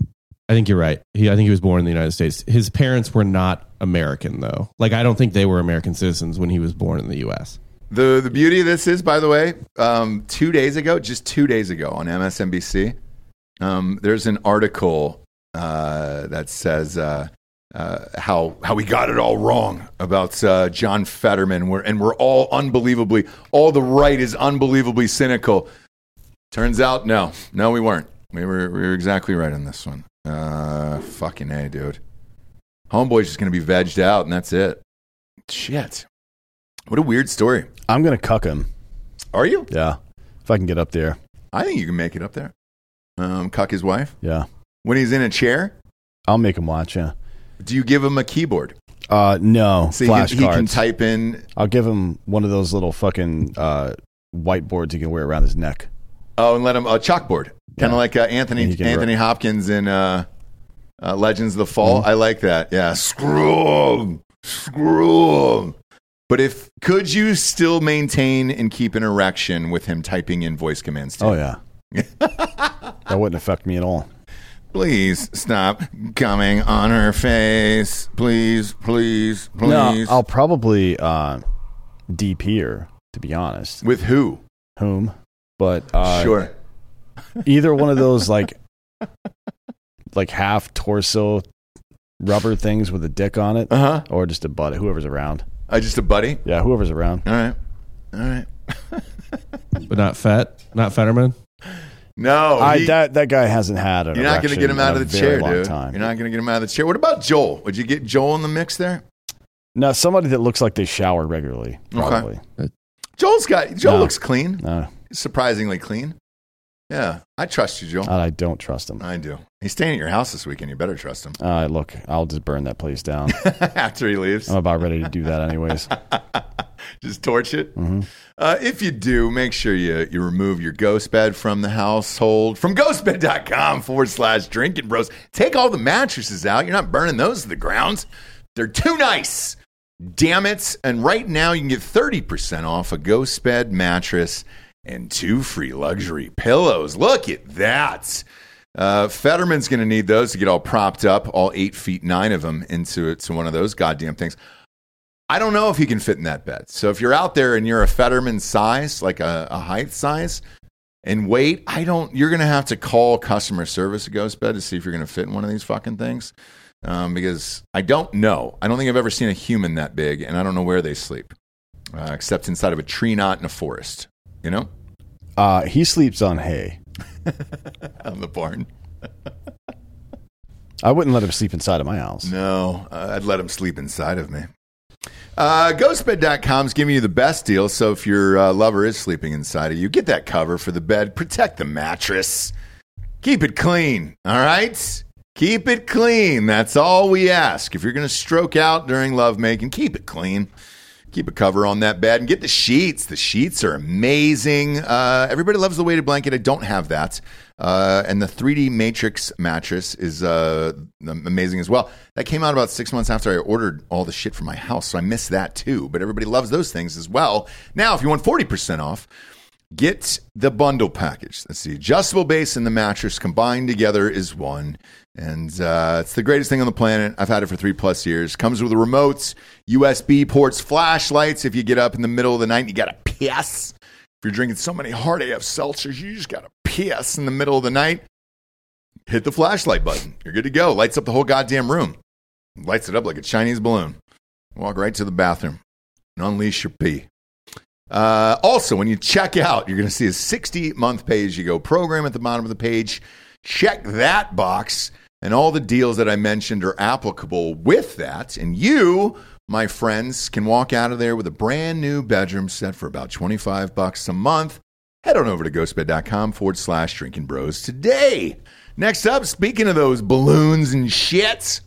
I think you're right. I think he was born in the United States. His parents were not American, though. Like, I don't think they were American citizens when he was born in the U.S. The beauty of this is, by the way, just two days ago on MSNBC, there's an article that says how we got it all wrong about John Fetterman. We're all unbelievably, all the right is unbelievably cynical. Turns out, no, we weren't. We were exactly right on this one. Fucking A, dude. Homeboy's just going to be vegged out, and that's it. Shit. What a weird story. I'm going to cuck him. Are you? Yeah. If I can get up there. I think you can make it up there. Cuck his wife? Yeah. When he's in a chair? I'll make him watch, yeah. Do you give him a keyboard? No. So he can type in. I'll give him one of those little fucking whiteboards he can wear around his neck. Oh, and let him, a chalkboard. Kind of like Anthony Hopkins in Legends of the Fall. Mm-hmm. I like that. Yeah. Screw him. But could you still maintain and keep an erection with him typing in voice commands too? Oh, yeah. That wouldn't affect me at all. Please stop coming on her face. Please. No, I'll probably DP her, to be honest. With who? Whom? But sure. Either one of those like half torso rubber things with a dick on it, or just a buddy, whoever's around. Just a buddy? Yeah, whoever's around. All right. But not Fetterman. No, that guy hasn't had an erection. You're not going to get him out of the chair, dude. You're not going to get him out of the chair. What about Joel? Would you get Joel in the mix there? No, somebody that looks like they shower regularly, probably. Okay. Joel looks clean. No. Surprisingly clean. Yeah, I trust you, Joel. I don't trust him. I do. He's staying at your house this weekend. You better trust him. Look, I'll just burn that place down after he leaves. I'm about ready to do that, anyways. Just torch it. Mm-hmm. If you do, make sure you remove your ghost bed from the household. From ghostbed.com/drinking bros. Take all the mattresses out. You're not burning those to the ground. They're too nice. Damn it. And right now you can get 30% off a ghost bed mattress and 2 free luxury pillows. Look at that. Fetterman's going to need those to get all propped up, all 8'9" of them into one of those goddamn things. I don't know if he can fit in that bed. So if you're out there and you're a Fetterman size, like a height size, and weight, you're going to have to call customer service at GhostBed to see if you're going to fit in one of these fucking things. Because I don't know. I don't think I've ever seen a human that big, and I don't know where they sleep. Except inside of a tree knot in a forest. You know? He sleeps on hay. On the barn. I wouldn't let him sleep inside of my house. No, I'd let him sleep inside of me. Ghostbed.com is giving you the best deal, so if your lover is sleeping inside of you, get that cover for the bed, protect the mattress, keep it clean, all right? Keep it clean. That's all we ask. If you're going to stroke out during lovemaking, keep it clean. Keep a cover on that bed and get the sheets. The sheets are amazing. Everybody loves the weighted blanket. I don't have that. And the 3D Matrix mattress is amazing as well. That came out about 6 months after I ordered all the shit from my house, so I missed that too. But everybody loves those things as well. Now, if you want 40% off, get the bundle package. That's the adjustable base and the mattress combined together is one. And it's the greatest thing on the planet. I've had it for 3+ years. Comes with remotes, USB ports, flashlights. If you get up in the middle of the night and you got to piss, if you're drinking so many Hard AF Seltzers, you just got to piss in the middle of the night, hit the flashlight button. You're good to go. Lights up the whole goddamn room. Lights it up like a Chinese balloon. Walk right to the bathroom and unleash your pee. Also, when you check out, you're going to see a 60-month pay-as-you-go program at the bottom of the page. Check that box, and all the deals that I mentioned are applicable with that. And you, my friends, can walk out of there with a brand new bedroom set for about $25 a month. Head on over to ghostbed.com/drinking bros today. Next up, speaking of those balloons and shit,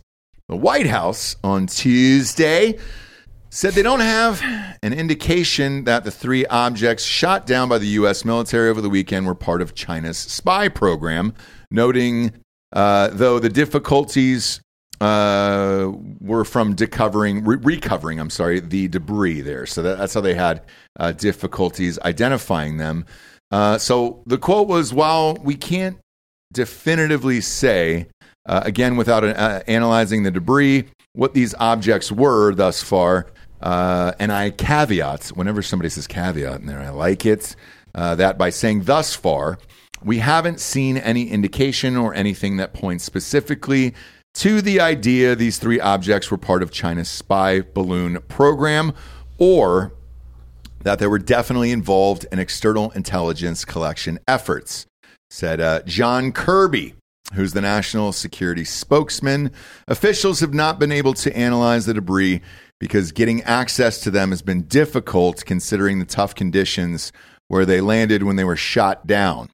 the White House on Tuesday said they don't have an indication that the three objects shot down by the U.S. military over the weekend were part of China's spy program, noting, though, the difficulties were from recovering the debris there. So that's how they had difficulties identifying them. So the quote was, while we can't definitively say, again, without analyzing the debris, what these objects were thus far, and I caveat, whenever somebody says caveat in there, I like it, that by saying thus far, we haven't seen any indication or anything that points specifically to the idea these three objects were part of China's spy balloon program, or that they were definitely involved in external intelligence collection efforts, said John Kirby, who's the national security spokesman. Officials have not been able to analyze the debris because getting access to them has been difficult considering the tough conditions where they landed when they were shot down.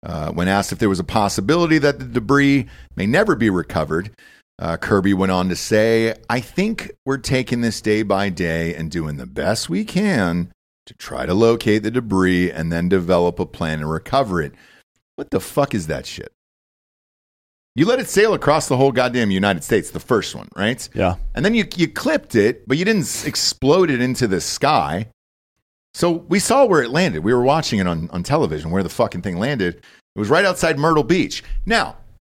When asked if there was a possibility that the debris may never be recovered, Kirby went on to say, I think we're taking this day by day and doing the best we can to try to locate the debris and then develop a plan to recover it. What the fuck is that shit? You let it sail across the whole goddamn United States, the first one, right? Yeah. And then you clipped it, but you didn't explode it into the sky. So we saw where it landed. We were watching it on television, where the fucking thing landed. It was right outside Myrtle Beach. Now,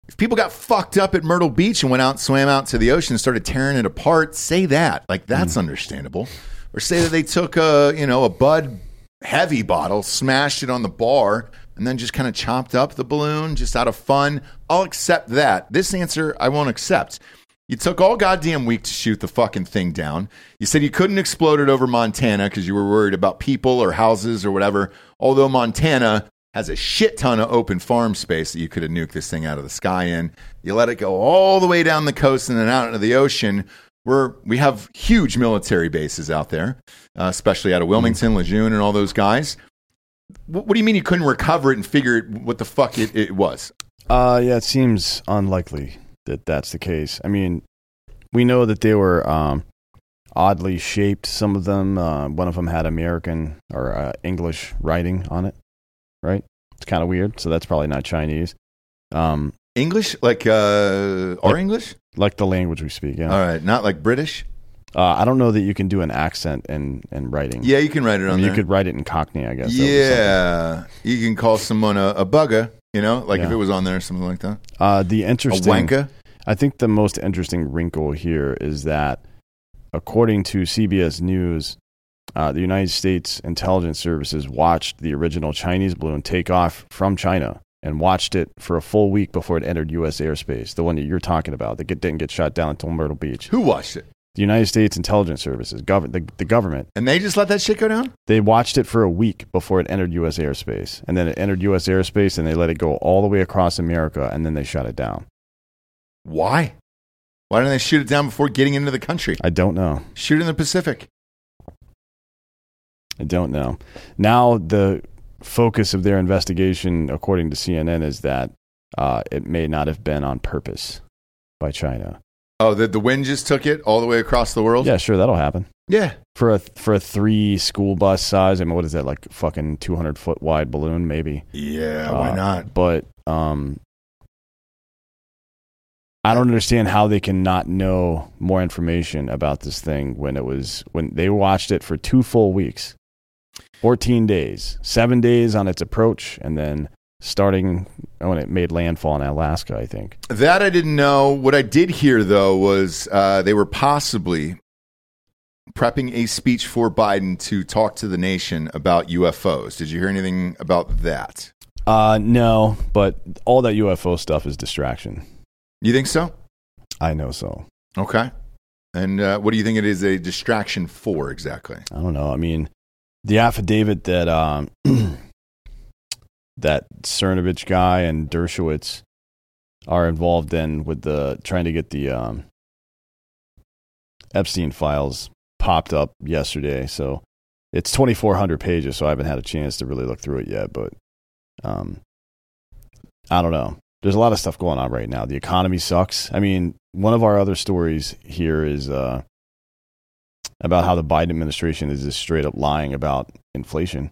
if people got fucked up at Myrtle Beach and went out, swam out to the ocean and started tearing it apart, say that. Like, that's understandable. Or say that they took a Bud Heavy bottle, smashed it on the bar, and then just kind of chopped up the balloon just out of fun. I'll accept that. This answer I won't accept. You took all goddamn week to shoot the fucking thing down. You said you couldn't explode it over Montana because you were worried about people or houses or whatever, although Montana has a shit ton of open farm space that you could have nuked this thing out of the sky in. You let it go all the way down the coast and then out into the ocean. We have huge military bases out there, especially out of Wilmington, Lejeune, and all those guys. What do you mean you couldn't recover it and figure what the fuck it was? Yeah, it seems unlikely that that's the case. I mean, we know that they were oddly shaped, some of them. One of them had American or English writing on it, right? It's kind of weird, so that's probably not Chinese. English? Like our English? Like the language we speak, yeah. All right, not like British? I don't know that you can do an accent in writing. Yeah, you can write it on there. You could write it in Cockney, I guess. Yeah. You can call someone a bugger, if it was on there or something like that. A wanker? I think the most interesting wrinkle here is that, according to CBS News, the United States Intelligence Services watched the original Chinese balloon take off from China and watched it for a full week before it entered U.S. airspace, the one that you're talking about that didn't get shot down until Myrtle Beach. Who watched it? The United States Intelligence Services, the government. And they just let that shit go down? They watched it for a week before it entered U.S. airspace. And then it entered U.S. airspace, and they let it go all the way across America, and then they shut it down. Why? Why didn't they shoot it down before getting into the country? I don't know. Shoot in the Pacific. I don't know. Now the focus of their investigation, according to CNN, is that it may not have been on purpose by China. Oh, the wind just took it all the way across the world? Yeah, sure, that'll happen. Yeah. For a three school bus size, I mean, what is that, like fucking 200 foot wide balloon, maybe? Yeah, why not? But I don't understand how they can not know more information about this thing when they watched it for 2 full weeks, 14 days, 7 days on its approach, and then starting when it made landfall in Alaska, I think. That I didn't know. What I did hear, though, was they were possibly prepping a speech for Biden to talk to the nation about UFOs. Did you hear anything about that? No, but all that UFO stuff is distraction. You think so? I know so. Okay. And what do you think it is a distraction for exactly? I don't know. I mean, the affidavit that that Cernovich guy and Dershowitz are involved in with the trying to get the Epstein files popped up yesterday. So it's 2,400 pages, so I haven't had a chance to really look through it yet. But I don't know. There's a lot of stuff going on right now. The economy sucks. I mean, one of our other stories here is about how the Biden administration is just straight up lying about inflation.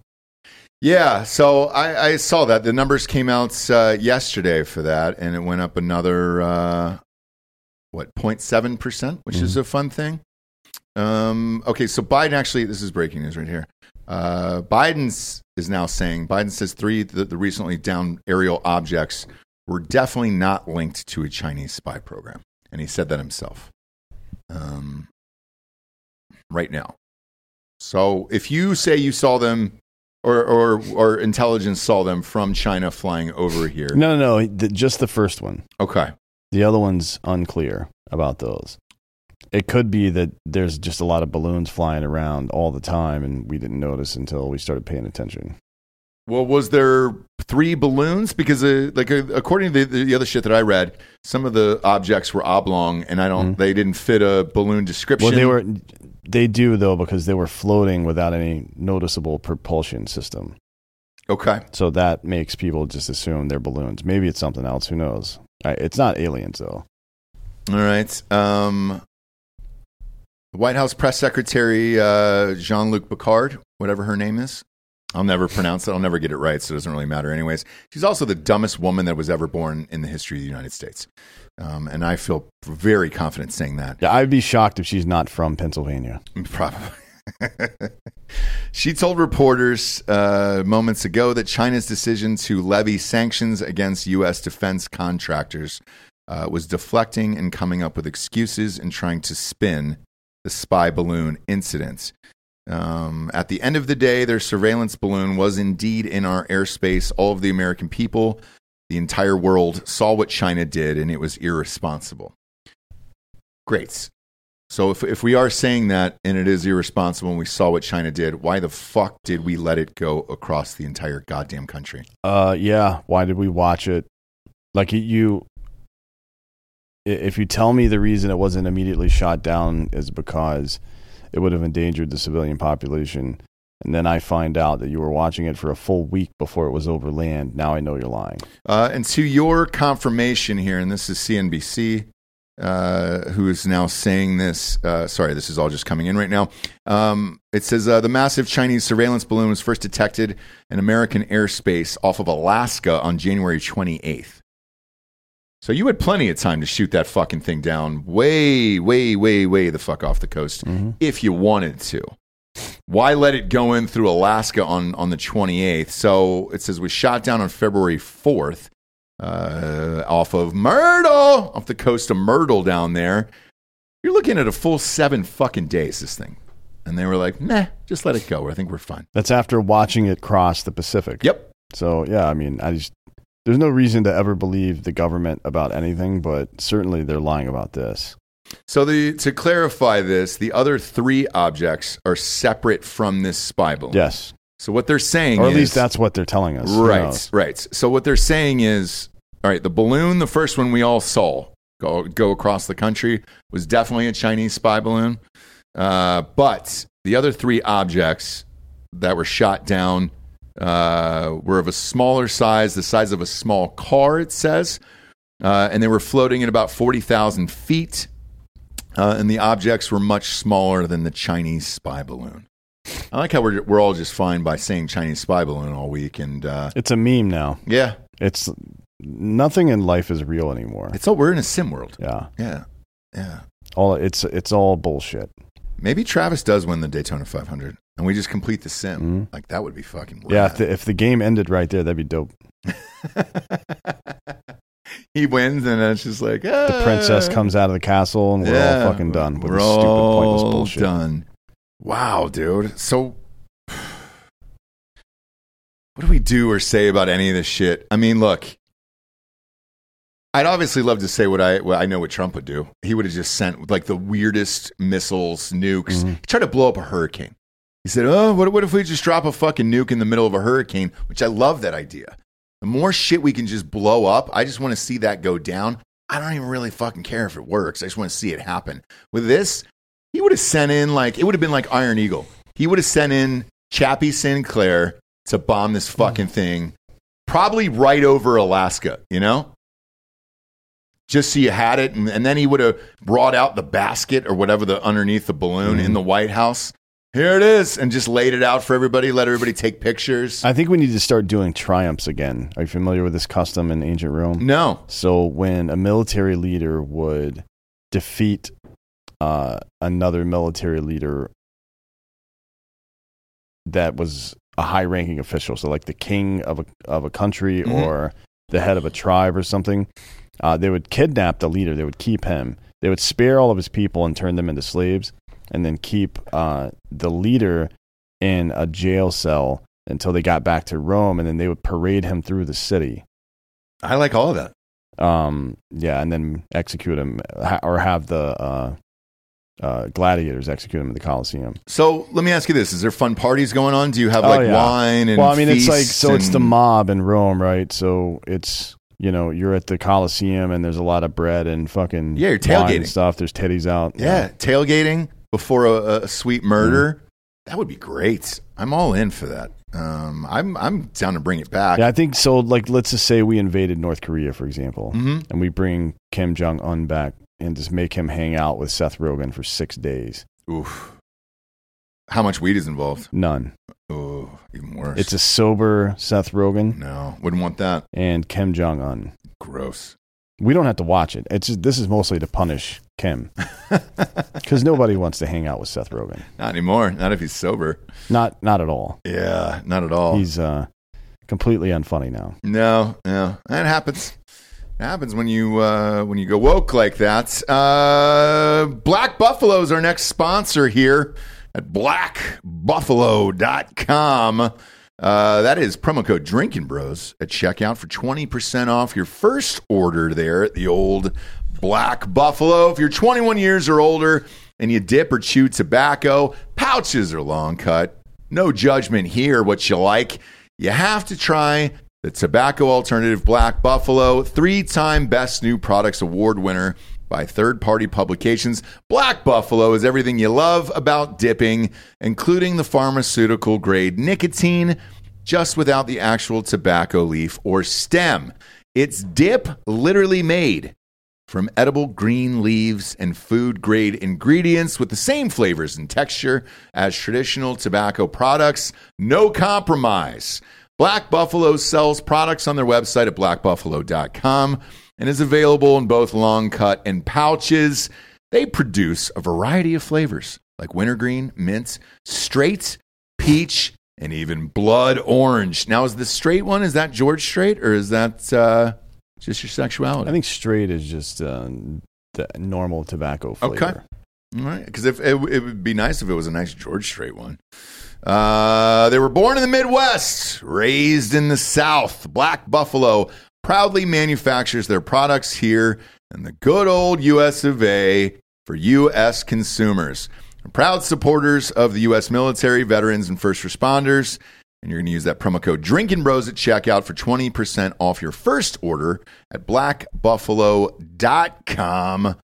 Yeah, so I saw that. The numbers came out yesterday for that, and it went up another, 0.7%, which is a fun thing. Okay, so Biden actually, this is breaking news right here. Biden says 3 the recently downed aerial objects were definitely not linked to a Chinese spy program. And he said that himself right now. So if you say you saw them or intelligence saw them from China flying over here. No, just the first one. Okay. The other one's unclear about those. It could be that there's just a lot of balloons flying around all the time and we didn't notice until we started paying attention. Well, was there 3 balloons? Because, according to the other shit that I read, some of the objects were oblong, and they didn't fit a balloon description. Well, they do though, because they were floating without any noticeable propulsion system. Okay, so that makes people just assume they're balloons. Maybe it's something else. Who knows? It's not aliens, though. All right. The White House press secretary Jean-Luc Picard, whatever her name is. I'll never pronounce it. I'll never get it right, so it doesn't really matter anyways. She's also the dumbest woman that was ever born in the history of the United States. And I feel very confident saying that. Yeah, I'd be shocked if she's not from Pennsylvania. Probably. She told reporters moments ago that China's decision to levy sanctions against U.S. defense contractors was deflecting and coming up with excuses and trying to spin the spy balloon incidents. At the end of the day, their surveillance balloon was indeed in our airspace. All of the American people, the entire world, saw what China did, and it was irresponsible. Great. So if we are saying that, and it is irresponsible, and we saw what China did, why the fuck did we let it go across the entire goddamn country? Yeah, why did we watch it? Like, if you tell me the reason it wasn't immediately shot down is because it would have endangered the civilian population. And then I find out that you were watching it for a full week before it was over land. Now I know you're lying. And to your confirmation here, and this is CNBC, who is now saying this. Sorry, this is all just coming in right now. It says the massive Chinese surveillance balloon was first detected in American airspace off of Alaska on January 28th. So you had plenty of time to shoot that fucking thing down way, way, way, way the fuck off the coast if you wanted to. Why let it go in through Alaska on the 28th? So it says we shot down on February 4th off of Myrtle, off the coast of Myrtle down there. You're looking at a full 7 fucking days, this thing. And they were like, meh, just let it go. I think we're fine. That's after watching it cross the Pacific. Yep. So, yeah, I mean, there's no reason to ever believe the government about anything, but certainly they're lying about this. So to clarify this, the other 3 objects are separate from this spy balloon. Yes. So what they're saying is... Or at least that's what they're telling us. Right. So what they're saying is, all right, the balloon, the first one we all saw go across the country, was definitely a Chinese spy balloon. But the other 3 objects that were shot down... were of a smaller size, the size of a small car, it says, and they were floating at about 40,000 feet. and the objects were much smaller than the Chinese spy balloon. I like how we're all just fine by saying Chinese spy balloon all week, and it's a meme now. Yeah, it's nothing in life is real anymore. It's all we're in a sim world. Yeah, yeah, yeah. All it's all bullshit. Maybe Travis does win the Daytona 500, and we just complete the sim. Mm-hmm. Like that would be fucking rad. Yeah. If the game ended right there, that'd be dope. He wins, and it's just like the princess comes out of the castle, and we're all fucking done with this stupid, pointless bullshit. Done. Wow, dude. So, what do we do or say about any of this shit? I mean, look, I'd obviously love to say what I know what Trump would do. He would have just sent like the weirdest missiles, nukes. Mm-hmm. He tried to blow up a hurricane. He said, "Oh, what if we just drop a fucking nuke in the middle of a hurricane?" Which I love that idea. The more shit we can just blow up, I just want to see that go down. I don't even really fucking care if it works. I just want to see it happen. With this, he would have sent in, like, it would have been like Iron Eagle. He would have sent in Chappie Sinclair to bomb this fucking thing, probably right over Alaska, you know? Just so you had it. And then he would have brought out the basket or whatever the underneath the balloon in the White House. Here it is, and just laid it out for everybody, let everybody take pictures. I think we need to start doing triumphs again. Are you familiar with this custom in ancient Rome? No. So when a military leader would defeat another military leader that was a high-ranking official, so like the king of a country or the head of a tribe or something, they would kidnap the leader. They would keep him. They would spare all of his people and turn them into slaves, and then keep the leader in a jail cell until they got back to Rome, and then they would parade him through the city. I like all of that. Yeah, and then execute him, or have the gladiators execute him in the Colosseum. So let me ask you this. Is there fun parties going on? Do you have like wine and feasts? It's like, so it's the mob in Rome, right? So it's... You know, you're at the Coliseum, and there's a lot of bread and fucking you're tailgating and stuff. There's titties out. Yeah, tailgating before a sweet murder. That would be great. I'm all in for that. I'm down to bring it back. Yeah, I think so. Like, let's just say we invaded North Korea, for example, and we bring Kim Jong Un back and just make him hang out with Seth Rogen for 6 days. Oof. How much weed is involved? None. Oh, even worse. It's a sober Seth Rogen. No, wouldn't want that. And Kim Jong-un. Gross. We don't have to watch it. It's just, this is mostly to punish Kim. Because nobody wants to hang out with Seth Rogen. Not anymore. Not if he's sober. Not at all. Yeah, not at all. He's completely unfunny now. No. That happens. It happens when you go woke like that. Black Buffalo is our next sponsor here. At blackbuffalo.com. That is promo code Drinking Bros at checkout for 20% off your first order there at the old Black Buffalo. If you're 21 years or older and you dip or chew tobacco, pouches are long cut. No judgment here, what you like. You have to try the tobacco alternative Black Buffalo, 3-time Best New Products Award winner by third-party publications. Black Buffalo is everything you love about dipping, including the pharmaceutical-grade nicotine, just without the actual tobacco leaf or stem. It's dip literally made from edible green leaves and food-grade ingredients with the same flavors and texture as traditional tobacco products. No compromise. Black Buffalo sells products on their website at blackbuffalo.com. and is available in both long cut and pouches. They produce a variety of flavors like wintergreen, mint, straight, peach, and even blood orange. Now, is the straight one, is that George Strait, or is that just your sexuality? I think straight is just the normal tobacco flavor. Okay. All right, because it would be nice if it was a nice George Strait one. They were born in the Midwest, raised in the South. Black Buffalo proudly manufactures their products here in the good old U.S. of A. for U.S. consumers. They're proud supporters of the U.S. military, veterans, and first responders. And you're going to use that promo code Drinkin' Bros at checkout for 20% off your first order at blackbuffalo.com.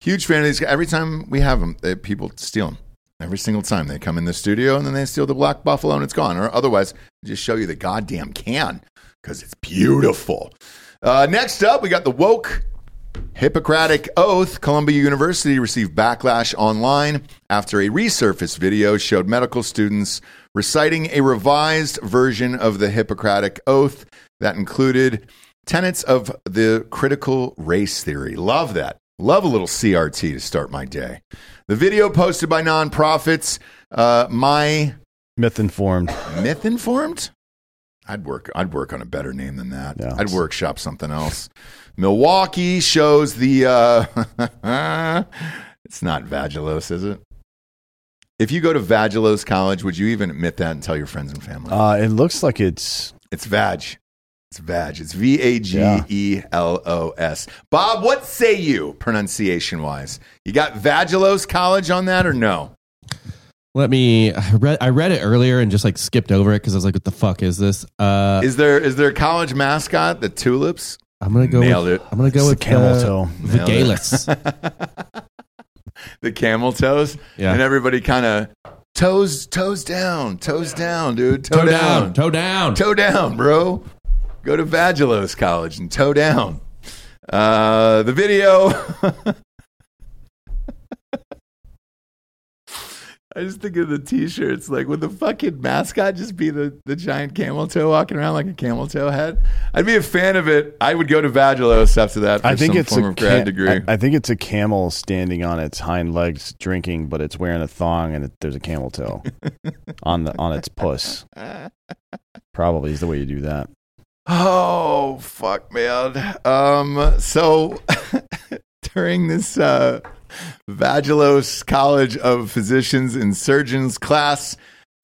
Huge fan of these guys. Every time we have them, people steal them. Every single time they come in the studio, and then they steal the Black Buffalo, and it's gone. Or otherwise, they just show you the goddamn can. Because it's beautiful. Next up, we got the woke Hippocratic Oath. Columbia University received backlash online after a resurfaced video showed medical students reciting a revised version of the Hippocratic Oath that included tenets of the critical race theory. Love that. Love a little CRT to start my day. The video posted by nonprofits, Myth Informed. Myth Informed? I'd work on a better name than that. Yeah. I'd workshop something else. Milwaukee shows the it's not Vagelos, is it? If you go to Vagelos College, would you even admit that and tell your friends and family? It looks like it's Vag. It's Vag. It's Vagelos. Bob, what say you pronunciation-wise? You got Vagelos College on that or no? Let me. I read it earlier and just like skipped over it because I was like, "What the fuck is this?" Is there a college mascot? The Tulips. I'm gonna go. I'm gonna go with camel toe. Vagelos. The camel toes. Yeah. And everybody kind of. Toes down, dude. Toe down, bro. Go to Vagelos College and toe down. The video. I just think of the T-shirts. Like, would the fucking mascot just be the giant camel toe walking around like a camel toe head? I'd be a fan of it. I would go to Vagelos after that. For some form of grad degree. I think it's a camel standing on its hind legs drinking, but it's wearing a thong and there's a camel toe on its puss. Probably is the way you do that. Oh fuck, man. So during this. Vagelos College of Physicians and Surgeons class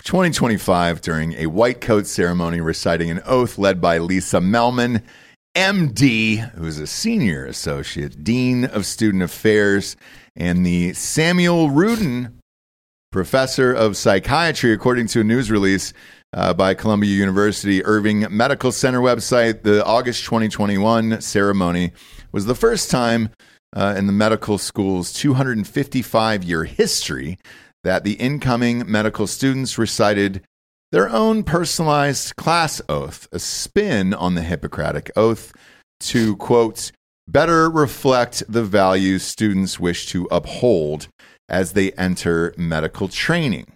2025 during a white coat ceremony reciting an oath led by Lisa Melman, MD, who is a senior associate dean of student affairs and the Samuel Rudin professor of psychiatry, according to a news release by Columbia University Irving Medical Center website. The August 2021 ceremony was the first time in the medical school's 255-year history that the incoming medical students recited their own personalized class oath, a spin on the Hippocratic Oath to, quote, better reflect the values students wish to uphold as they enter medical training.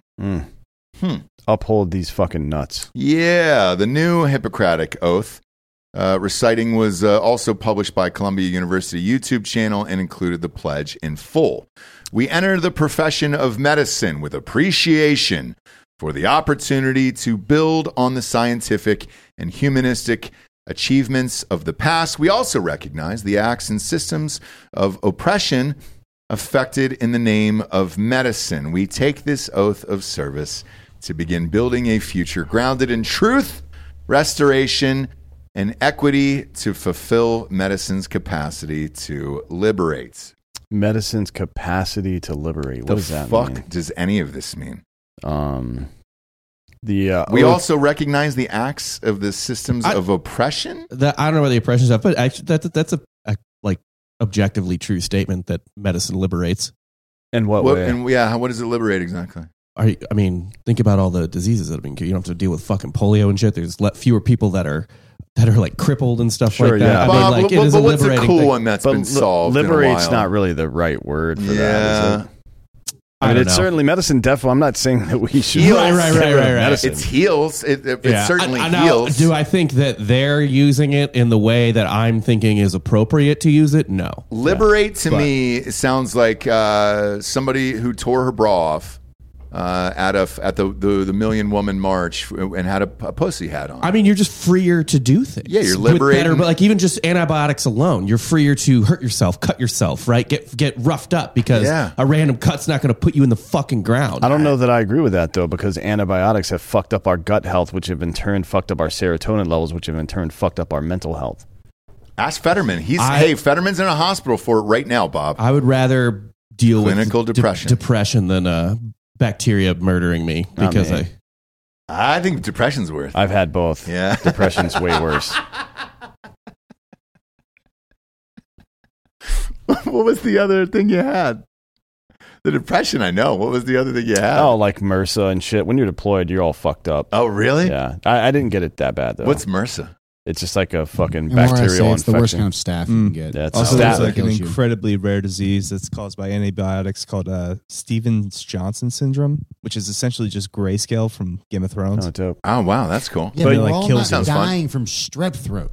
Uphold these fucking nuts. Yeah, the new Hippocratic Oath. Reciting was also published by Columbia University YouTube channel and included the pledge in full. We enter the profession of medicine with appreciation for the opportunity to build on the scientific and humanistic achievements of the past. We also recognize the acts and systems of oppression affected in the name of medicine. We take this oath of service to begin building a future grounded in truth, restoration, and equity to fulfill medicine's capacity to liberate. Medicine's capacity to liberate. What does that mean? The fuck does any of this mean? We also recognize the acts of the systems of oppression. I don't know about the oppression stuff, but actually that's a like objectively true statement that medicine liberates. In what way? And yeah, what does it liberate exactly? I mean, think about all the diseases that have been cured. You don't have to deal with fucking polio and shit. There's fewer people that are like crippled and stuff like that. Yeah. I mean, like, it is a liberating what's a cool thing. One that's been solved? Liberate's not really the right word for that. Is it? I mean, it's certainly medicine. Definitely, I'm not saying that we should. Right. It's heals. It certainly heals. Do I think that they're using it in the way that I'm thinking is appropriate to use it? No. Liberate to me sounds like somebody who tore her bra off. At the Million Woman March and had a pussy hat on. I mean, you're just freer to do things. Yeah, you're liberated. But like even just antibiotics alone, you're freer to hurt yourself, cut yourself, right? Get roughed up because a random cut's not going to put you in the fucking ground. I don't know that I agree with that though, because antibiotics have fucked up our gut health, which have in turn fucked up our serotonin levels, which have in turn fucked up our mental health. Ask Fetterman. Fetterman's in a hospital for it right now, Bob. I would rather deal clinical with depression than bacteria murdering me because I think depression's worse. I've had both. Yeah. Depression's way worse. What was the other thing you had? The depression, I know. What was the other thing you had? Oh, like MRSA and shit. When you're deployed, you're all fucked up. Oh, really? Yeah. I didn't get it that bad, though. What's MRSA? It's just like a fucking bacterial infection. It's the worst kind of staph you can get. Yeah, also, there's like an incredibly rare disease that's caused by antibiotics called Stevens-Johnson syndrome, which is essentially just grayscale from Game of Thrones. Oh, dope. Oh, wow. That's cool. Yeah, but it, like, all kills not dying from strep throat.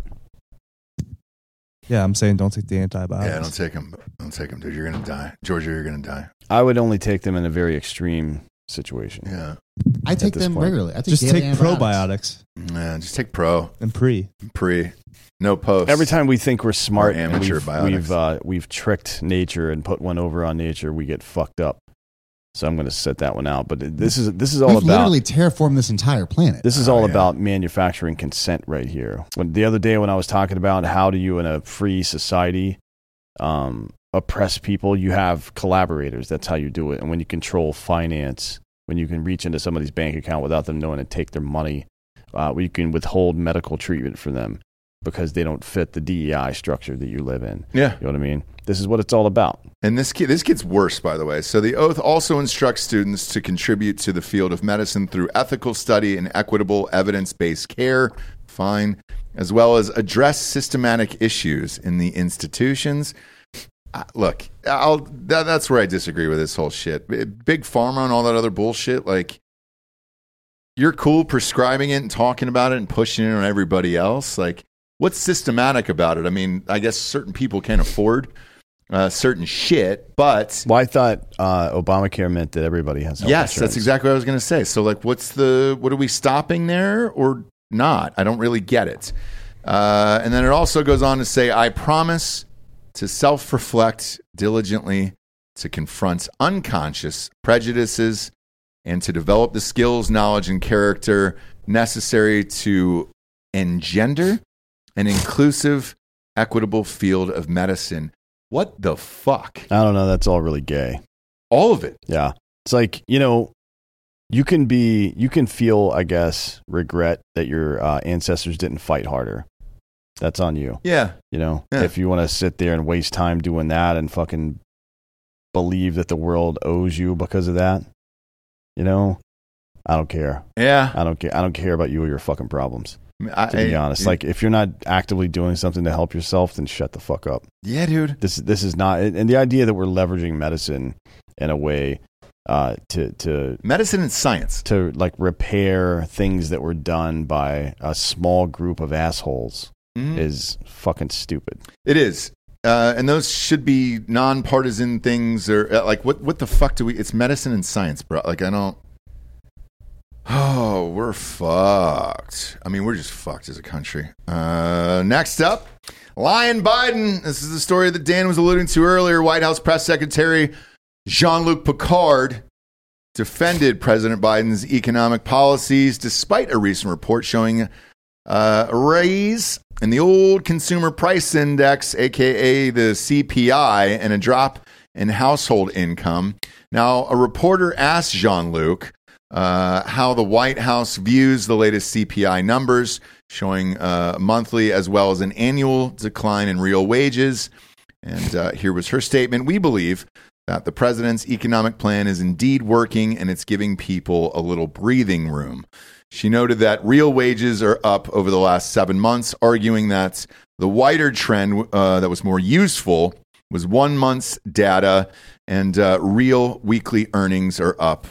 Yeah, I'm saying don't take the antibiotics. Yeah, don't take them. Don't take them, dude. You're going to die. Georgia, you're going to die. I would only take them in a very extreme situation. Yeah. I take them regularly. I just take probiotics. Yeah, just take pro. And pre. No post. Every time we think we're smart and we've tricked nature and put one over on nature, we get fucked up. So I'm going to set that one out. But this is all about... We've literally terraformed this entire planet. This is all about manufacturing consent right here. The other day when I was talking about how do you in a free society oppress people, you have collaborators. That's how you do it. And when you control finance... When you can reach into somebody's bank account without them knowing and take their money, you can withhold medical treatment for them because they don't fit the DEI structure that you live in. Yeah. You know what I mean? This is what it's all about. And this gets worse, by the way. So the oath also instructs students to contribute to the field of medicine through ethical study and equitable evidence-based care, fine, as well as address systematic issues in the institutions. Look, that's where I disagree with this whole shit. Big Pharma and all that other bullshit, like, you're cool prescribing it and talking about it and pushing it on everybody else. Like, what's systematic about it? I mean, I guess certain people can't afford certain shit, but... Well, I thought Obamacare meant that everybody has health insurance. Yes, that's exactly what I was going to say. So, like, what are we stopping there or not? I don't really get it. And then it also goes on to say, I promise... to self-reflect diligently, to confront unconscious prejudices, and to develop the skills, knowledge, and character necessary to engender an inclusive, equitable field of medicine. What the fuck? I don't know. That's all really gay. All of it. Yeah. It's like, you know, you can feel, I guess, regret that your ancestors didn't fight harder. That's on you. Yeah. You know, if you want to sit there and waste time doing that and fucking believe that the world owes you because of that, you know, I don't care. Yeah. I don't care about you or your fucking problems. To be honest, like, if you're not actively doing something to help yourself, then shut the fuck up. Yeah, dude. This is not, and the idea that we're leveraging medicine in a way to medicine and science to, like, repair things that were done by a small group of assholes. Mm-hmm. Is fucking stupid. It is. And those should be nonpartisan things, or like, what the fuck do we, it's medicine and science, bro. Like, I don't, oh, we're fucked. I mean, we're just fucked as a country. Next up, Lion Biden. This is the story that Dan was alluding to earlier. White House Press Secretary Jean-Luc Picard defended President Biden's economic policies despite a recent report showing a raise in the old consumer price index, aka the CPI, and a drop in household income. Now, a reporter asked Jean-Luc how the White House views the latest CPI numbers, showing monthly as well as an annual decline in real wages. And here was her statement. We believe that the president's economic plan is indeed working, and it's giving people a little breathing room. She noted that real wages are up over the last 7 months, arguing that the wider trend that was more useful was 1 month's data, and real weekly earnings are up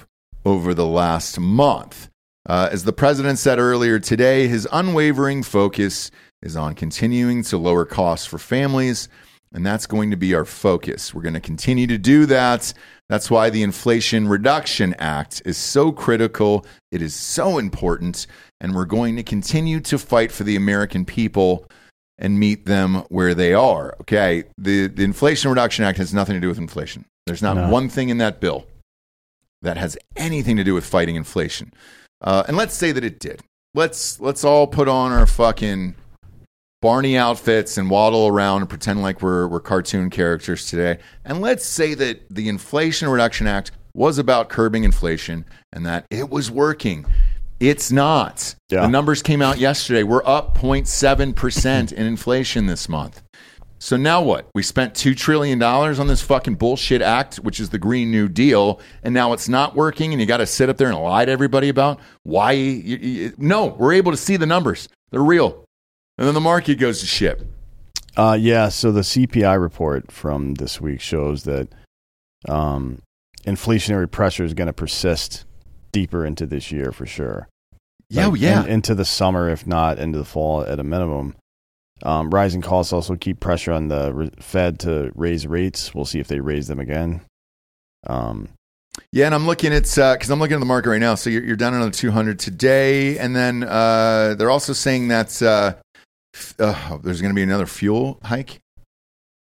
over the last month. As the president said earlier today, his unwavering focus is on continuing to lower costs for families, and that's going to be our focus. We're going to continue to do that. That's why the Inflation Reduction Act is so critical. It is so important. And we're going to continue to fight for the American people and meet them where they are. Okay. The Inflation Reduction Act has nothing to do with inflation. There's not one thing in that bill that has anything to do with fighting inflation. And let's say that it did. Let's all put on our fucking Barney outfits and waddle around and pretend like we're cartoon characters today. And let's say that the Inflation Reduction Act was about curbing inflation and that it was working. It's not. Yeah. The numbers came out yesterday. We're up 0.7% in inflation this month. So now what? We spent $2 trillion on this fucking bullshit act, which is the Green New Deal, and now it's not working, and you got to sit up there and lie to everybody about why. No, we're able to see the numbers. They're real. And then the market goes to shit. Yeah, so the CPI report from this week shows that inflationary pressure is going to persist deeper into this year for sure. Like into the summer, if not into the fall at a minimum. Rising costs also keep pressure on the Fed to raise rates. We'll see if they raise them again. Yeah, and I'm looking at, because I'm looking at the market right now. So you're down another 200 today. And then they're also saying that there's going to be another fuel hike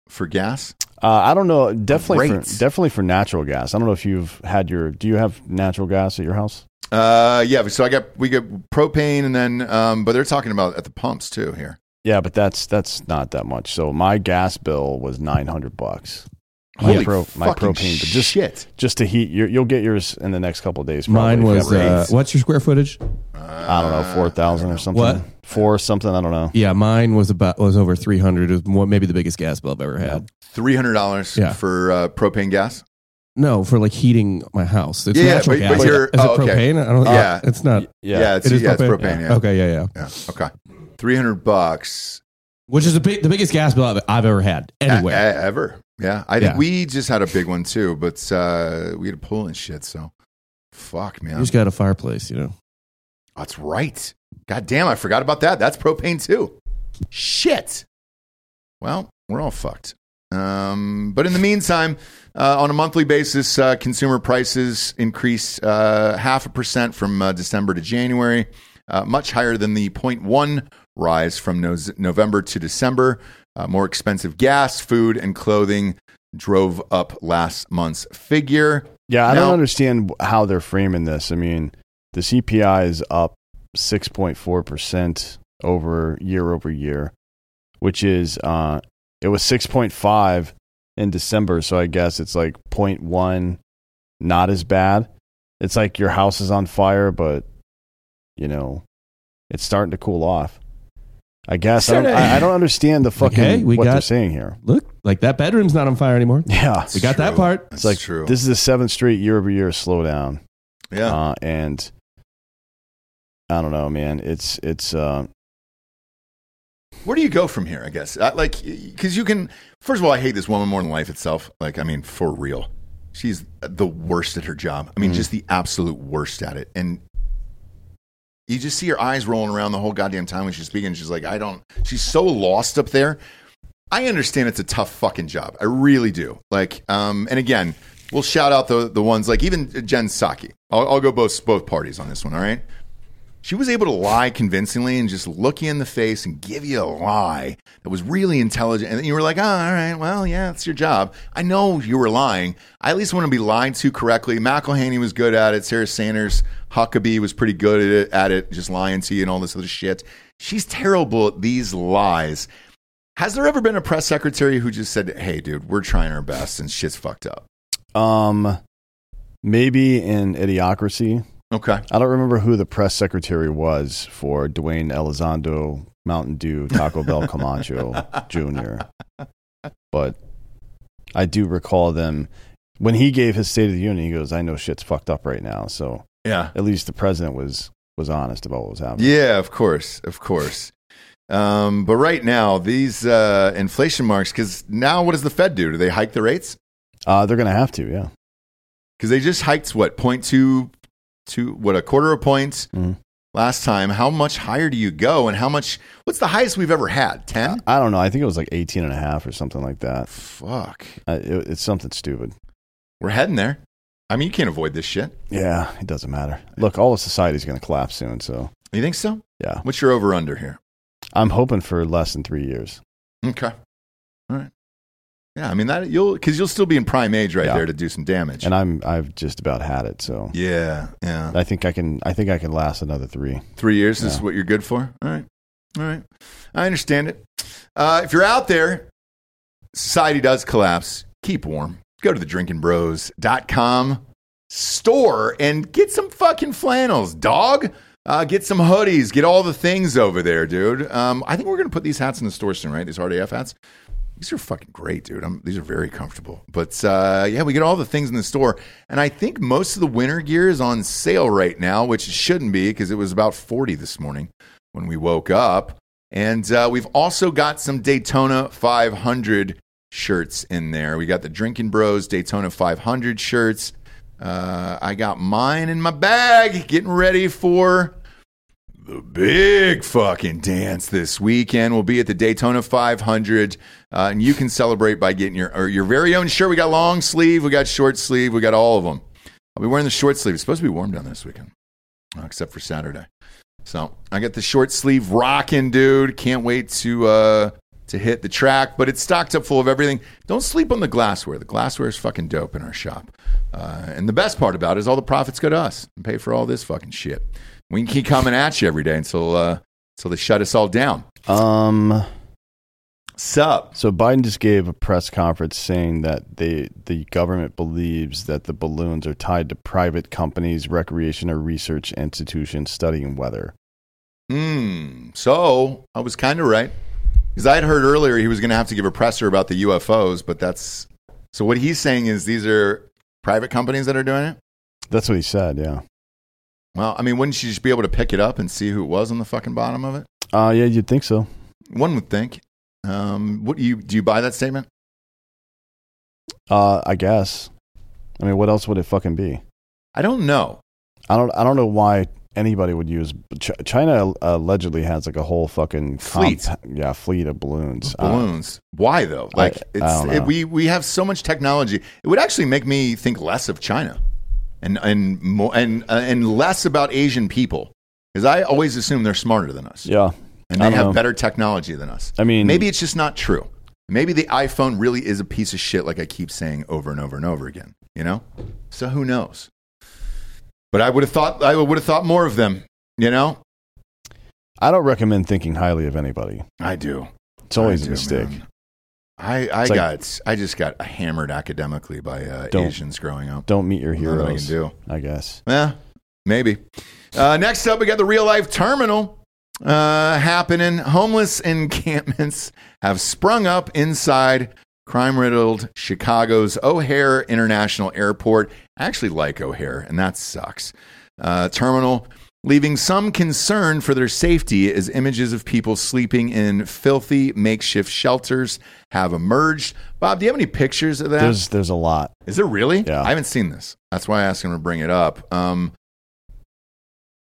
for gas. I don't know. Definitely for natural gas. I don't know if you've had do you have natural gas at your house? Yeah. So we got propane and then, but they're talking about at the pumps too here. Yeah, but that's not that much. So my gas bill was $900. Just to heat. You'll get yours in the next couple of days. Mine was what's your square footage? I don't know, 4,000 or something. What? Four something. I don't know. Yeah, mine was over 300. It was maybe the biggest gas bill I've ever had. $300 for propane gas. No, for like heating my house. It's natural gas. But is it propane? Okay. I don't. Yeah, it's not. Yeah, it's propane. Yeah. Okay. Yeah. Okay. $300, which is the biggest gas bill I've ever had anywhere. Ever. Yeah, I think we just had a big one too, but we had a pool and shit. So, fuck, man. You just got a fireplace, you know. Oh, that's right. God damn, I forgot about that. That's propane too. Shit. Well, we're all fucked. But in the meantime, on a monthly basis, consumer prices increased 0.5% from December to January, much higher than the 0.1% rise from November to December. More expensive gas, food, and clothing drove up last month's figure. Yeah, I don't understand how they're framing this. I mean, the CPI is up 6.4% year over year, which is it was 6.5 in December, so I guess it's like 0.1, not as bad. It's like your house is on fire, but you know, it's starting to cool off. I guess I don't understand the fucking what they're saying here. Look, like that bedroom's not on fire anymore. Yeah, we got that part. It's like true. This is the seventh straight year-over-year slowdown. Yeah, and I don't know, man. It's. Where do you go from here? I guess because you can. First of all, I hate this woman more than life itself. Like, I mean, for real, she's the worst at her job. I mean, just the absolute worst at it, and. You just see her eyes rolling around the whole goddamn time when she's speaking. She's like, she's so lost up there. I understand it's a tough fucking job. I really do. Like, and again, we'll shout out the ones like even Jen Psaki. I'll go both parties on this one. All right. She was able to lie convincingly and just look you in the face and give you a lie that was really intelligent. And you were like, oh, all right, well, yeah, it's your job. I know you were lying. I at least want to be lied to correctly. McElhaney was good at it. Sarah Sanders Huckabee was pretty good at it, just lying to you and all this other shit. She's terrible at these lies. Has there ever been a press secretary who just said, hey, dude, we're trying our best and shit's fucked up? Maybe in Idiocracy. Okay. I don't remember who the press secretary was for Dwayne Elizondo, Mountain Dew, Taco Bell Camacho Jr. But I do recall them when he gave his State of the Union, he goes, I know shit's fucked up right now. So yeah, at least the president was honest about what was happening. Yeah, of course. But right now, these inflation marks, because now what does the Fed do? Do they hike the rates? They're going to have to, yeah. Because they just hiked, what, 0.2? To what, a quarter of points last time. How much higher do you go? And what's the highest we've ever had? 10? I don't know. I think it was like 18.5 or something like that. Fuck. It's something stupid. We're heading there. I mean, you can't avoid this shit. Yeah, it doesn't matter. Look, all of society's going to collapse soon, so. You think so? Yeah. What's your over-under here? I'm hoping for less than 3 years. Okay. All right. Yeah, I mean that because you'll still be in prime age there to do some damage. And I've just about had it, so yeah. I think I can last another 3 years is what you're good for. All right, I understand it. If you're out there, society does collapse. Keep warm. Go to the drinkingbros.com store and get some fucking flannels, dog. Get some hoodies. Get all the things over there, dude. I think we're gonna put these hats in the store soon, right? These Hard AF hats. These are fucking great, dude. These are very comfortable. But we get all the things in the store. And I think most of the winter gear is on sale right now, which it shouldn't be because it was about 40 this morning when we woke up. And we've also got some Daytona 500 shirts in there. We got the Drinking Bros Daytona 500 shirts. I got mine in my bag, getting ready for the big fucking dance this weekend. We'll be at the Daytona 500, and you can celebrate by getting your very own shirt. We got long sleeve, we got short sleeve, we got all of them. I'll be wearing the short sleeve. It's supposed to be warm down this weekend, except for Saturday. So I got the short sleeve rocking, dude. Can't wait to hit the track, but it's stocked up full of everything. Don't sleep on the glassware. The glassware is fucking dope in our shop. And the best part about it is all the profits go to us and pay for all this fucking shit. We can keep coming at you every day until they shut us all down. Sup? So Biden just gave a press conference saying that the government believes that the balloons are tied to private companies, recreation, or research institutions studying weather. So I was kind of right. Because I had heard earlier he was going to have to give a presser about the UFOs, but that's... So what he's saying is these are private companies that are doing it? That's what he said, yeah. Well, I mean, wouldn't you just be able to pick it up and see who it was on the fucking bottom of it? Yeah, you'd think so. One would think. Do you buy that statement? I guess. I mean, what else would it fucking be? I don't know. I don't know why... Anybody would use. China allegedly has like a whole fucking fleet. Fleet of balloons. Balloons. Why though? Like we have so much technology. It would actually make me think less of China, and more and less about Asian people, because I always assume they're smarter than us. Yeah, and they have better technology than us. I mean, maybe it's just not true. Maybe the iPhone really is a piece of shit, like I keep saying over and over and over again. You know, so who knows? But I would have thought more of them, you know? I don't recommend thinking highly of anybody. I do. It's always a mistake. Man. I just got hammered academically by Asians growing up. Don't meet your heroes. I can do, I guess. Yeah, maybe. Next up, we got the Real Life Terminal happening. Homeless encampments have sprung up inside crime-riddled Chicago's O'Hare International Airport. I actually like O'Hare, and that sucks. Terminal, leaving some concern for their safety as images of people sleeping in filthy makeshift shelters have emerged. Bob, do you have any pictures of that? There's a lot. Is there really? Yeah. I haven't seen this. That's why I asked him to bring it up.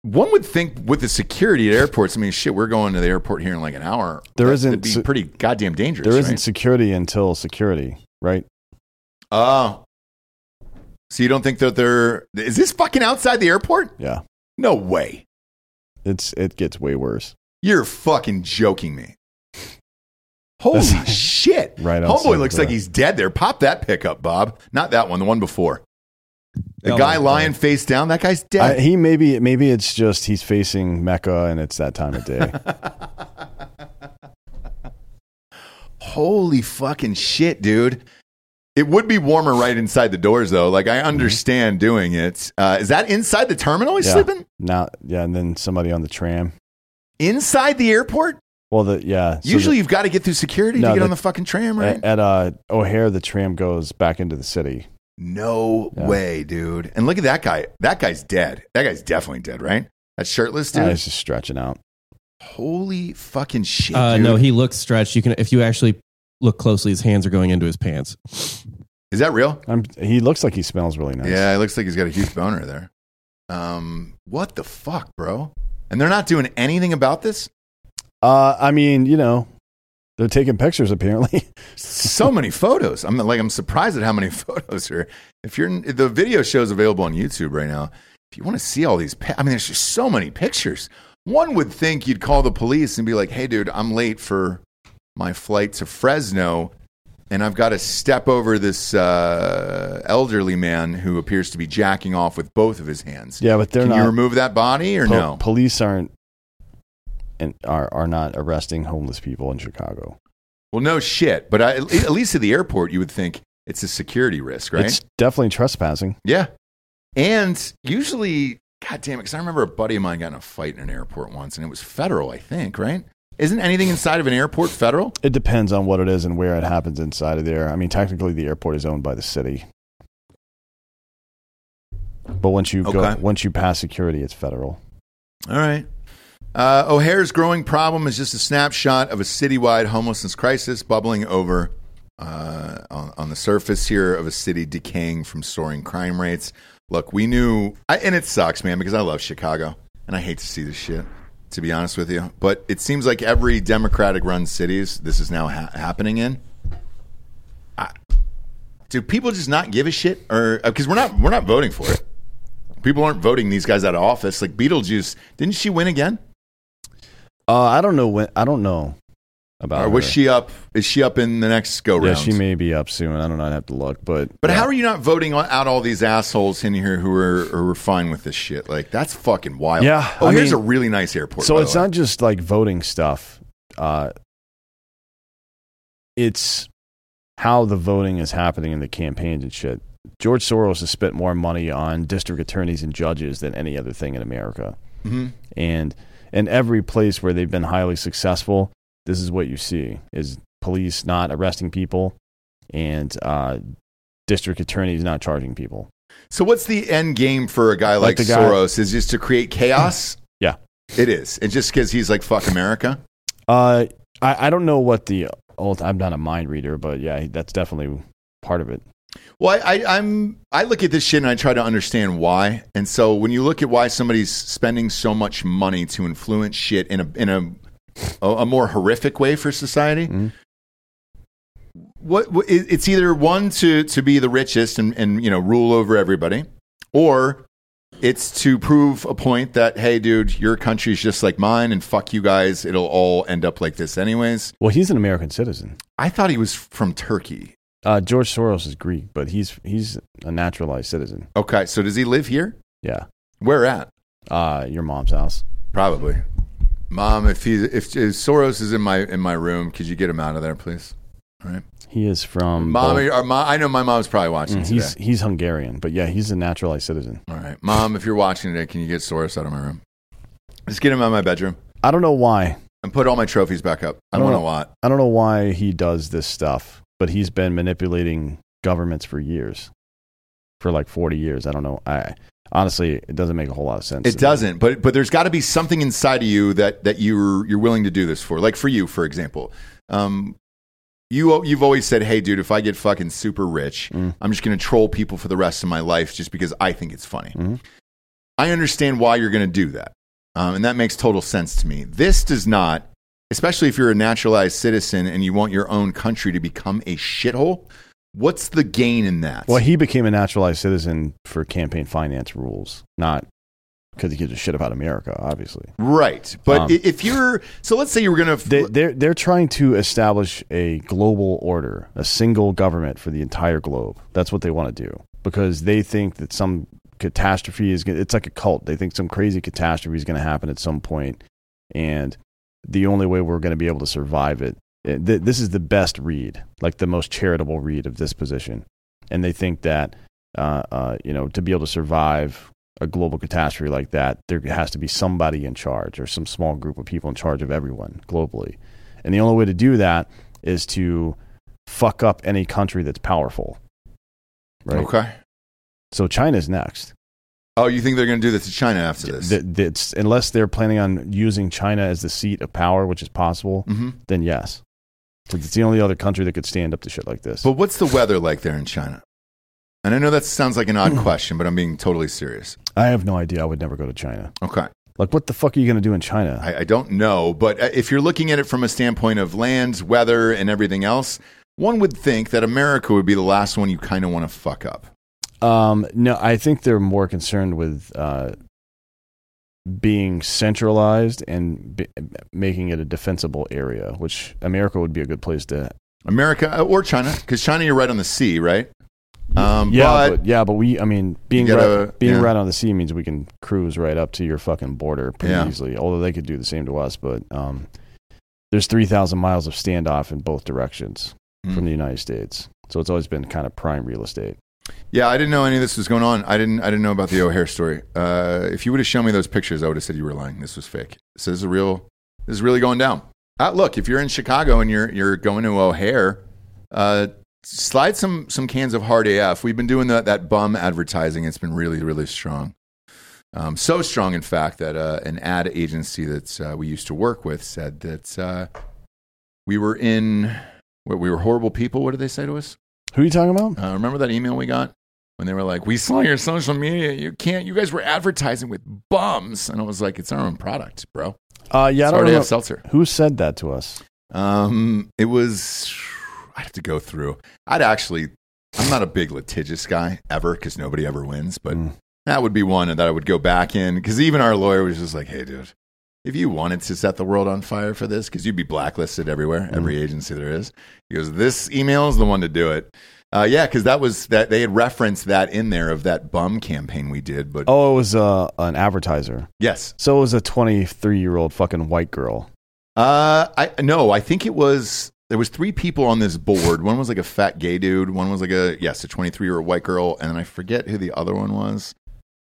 One would think with the security at airports, I mean, shit, we're going to the airport here in like an hour. That'd be pretty goddamn dangerous. There isn't security until security, right? Oh. So you don't think that is this fucking outside the airport? Yeah. No way. It gets way worse. You're fucking joking me. Holy shit. Right. Homeboy looks like he's dead there. Pop that pickup, Bob. Not that one, the one before. The guy lying face down, that guy's dead. He maybe it's just he's facing Mecca and it's that time of day. Holy fucking shit, dude. It would be warmer right inside the doors, though. Like, I understand doing it. Is that inside the terminal he's sleeping? Yeah, and then somebody on the tram. Inside the airport? Well, usually you've got to get through security to get on the fucking tram, right? At O'Hare, the tram goes back into the city. No way, dude. And look at that guy. That guy's dead. That guy's definitely dead, right? That shirtless dude? He's just stretching out. Holy fucking shit, dude. No, he looks stretched. You can, if you actually look closely, his hands are going into his pants. Is that real? He looks like he smells really nice. Yeah, it looks like he's got a huge boner there. What the fuck, bro? And they're not doing anything about this? I mean, you know. They're taking pictures, apparently. So many photos. I'm surprised at how many photos are. If the video show's available on YouTube right now. If you want to see all these, there's just so many pictures. One would think you'd call the police and be like, "Hey, dude, I'm late for my flight to Fresno, and I've got to step over this elderly man who appears to be jacking off with both of his hands." Yeah, but Can you remove that body or no? Police aren't. And are not arresting homeless people in Chicago. Well, no shit. But at least at the airport, you would think it's a security risk, right? It's definitely trespassing. Yeah. And usually, God damn it, because I remember a buddy of mine got in a fight in an airport once, and it was federal, I think, right? Isn't anything inside of an airport federal? It depends on what it is and where it happens inside of there. I mean, technically, the airport is owned by the city. But once you pass security, it's federal. All right. O'Hare's growing problem is just a snapshot of a citywide homelessness crisis bubbling over on the surface here of a city decaying from soaring crime rates. Look, we knew, and it sucks, man, because I love Chicago, and I hate to see this shit, to be honest with you. But it seems like every Democratic-run cities this is now happening in. Do people just not give a shit, or because we're not voting for it? People aren't voting these guys out of office. Like Beetlejuice, didn't she win again? I don't know when. I don't know about. Or was her. She up? Is she up in the next go round? Yeah, she may be up soon. I don't know. I'd have to look. But yeah. How are you not voting out all these assholes in here who are fine with this shit? Like that's fucking wild. Yeah. Oh, here's a really nice airport. So it's not just like voting stuff. It's how the voting is happening in the campaigns and shit. George Soros has spent more money on district attorneys and judges than any other thing in America, mm-hmm. and. In every place where they've been highly successful, this is what you see, is police not arresting people and district attorneys not charging people. So what's the end game for a guy like Soros? Is just to create chaos? Yeah. It is. It's just because he's like, fuck America? I don't know what I'm not a mind reader, but yeah, that's definitely part of it. Well, I look at this shit and I try to understand why. And so when you look at why somebody's spending so much money to influence shit in a more horrific way for society, mm-hmm. what it's either one to be the richest and you know rule over everybody, or it's to prove a point that, hey, dude, your country's just like mine and fuck you guys. It'll all end up like this anyways. Well, he's an American citizen. I thought he was from Turkey. George Soros is Greek, but he's a naturalized citizen. Okay, so does he live here? Yeah. Where at? Your mom's house, probably. Mom, if Soros is in my room, could you get him out of there, please? All right. He is from. Mom, I know my mom's probably watching. He's Hungarian, but yeah, he's a naturalized citizen. All right, Mom, if you're watching today, can you get Soros out of my room? Just get him out of my bedroom. I don't know why. And put all my trophies back up. I don't want a lot. I don't know why he does this stuff. But he's been manipulating governments for years, for like 40 years. I don't know. Honestly, it doesn't make a whole lot of sense. It doesn't. But there's got to be something inside of you that you're willing to do this for. Like for you, for example, you've always said, "Hey, dude, if I get fucking super rich, I'm just going to troll people for the rest of my life just because I think it's funny." Mm-hmm. I understand why you're going to do that, and that makes total sense to me. This does not. Especially if you're a naturalized citizen and you want your own country to become a shithole, what's the gain in that? Well, he became a naturalized citizen for campaign finance rules, not because he gives a shit about America, obviously. Right. But if you're... So let's say you were going to... They're trying to establish a global order, a single government for the entire globe. That's what they want to do because they think that some catastrophe is... It's like a cult. They think some crazy catastrophe is going to happen at some point, and... The only way we're going to be able to survive it, this is the best read, like the most charitable read of this position. And they think that, to be able to survive a global catastrophe like that, there has to be somebody in charge or some small group of people in charge of everyone globally. And the only way to do that is to fuck up any country that's powerful. Right? Okay. So China's next. Oh, you think they're going to do this to China after this? Unless they're planning on using China as the seat of power, which is possible, mm-hmm. then yes. Because it's the only other country that could stand up to shit like this. But what's the weather like there in China? And I know that sounds like an odd question, but I'm being totally serious. I have no idea. I would never go to China. Okay. Like, what the fuck are you going to do in China? I don't know. But if you're looking at it from a standpoint of lands, weather, and everything else, one would think that America would be the last one you kind of want to fuck up. No, I think they're more concerned with being centralized and making it a defensible area, which America would be a good place to... America or China, because China, you're right on the sea, right? But being right on the sea means we can cruise right up to your fucking border pretty easily, although they could do the same to us, but there's 3,000 miles of standoff in both directions from the United States, so it's always been kind of prime real estate. Yeah, I didn't know any of this was going on. I didn't know about the O'Hare story. If you would have shown me those pictures, I would have said you were lying. This was fake. So this is really going down. Look, if you're in Chicago and you're going to O'Hare, slide some cans of Hard AF. We've been doing that bum advertising. It's been really, really strong. So strong, in fact, that an ad agency that we used to work with said that we were horrible people. What did they say to us? Who are you talking about? Remember that email we got when they were like, "We saw your social media. You guys were advertising with bums," and I was like, "It's our own product, bro." Yeah, it's I don't know. Seltzer. Who said that to us? It was. I'd have to go through. I'm not a big litigious guy ever because nobody ever wins, but that would be one that I would go back in because even our lawyer was just like, "Hey, dude, if you wanted to set the world on fire for this, because you'd be blacklisted everywhere, every agency there is." He goes, "This email is the one to do it." Yeah, because that they had referenced that in there of that bum campaign we did. But it was an advertiser. Yes. So it was a 23-year-old fucking white girl. I think it was. There was three people on this board. One was like a fat gay dude. One was like a 23-year-old white girl, and then I forget who the other one was.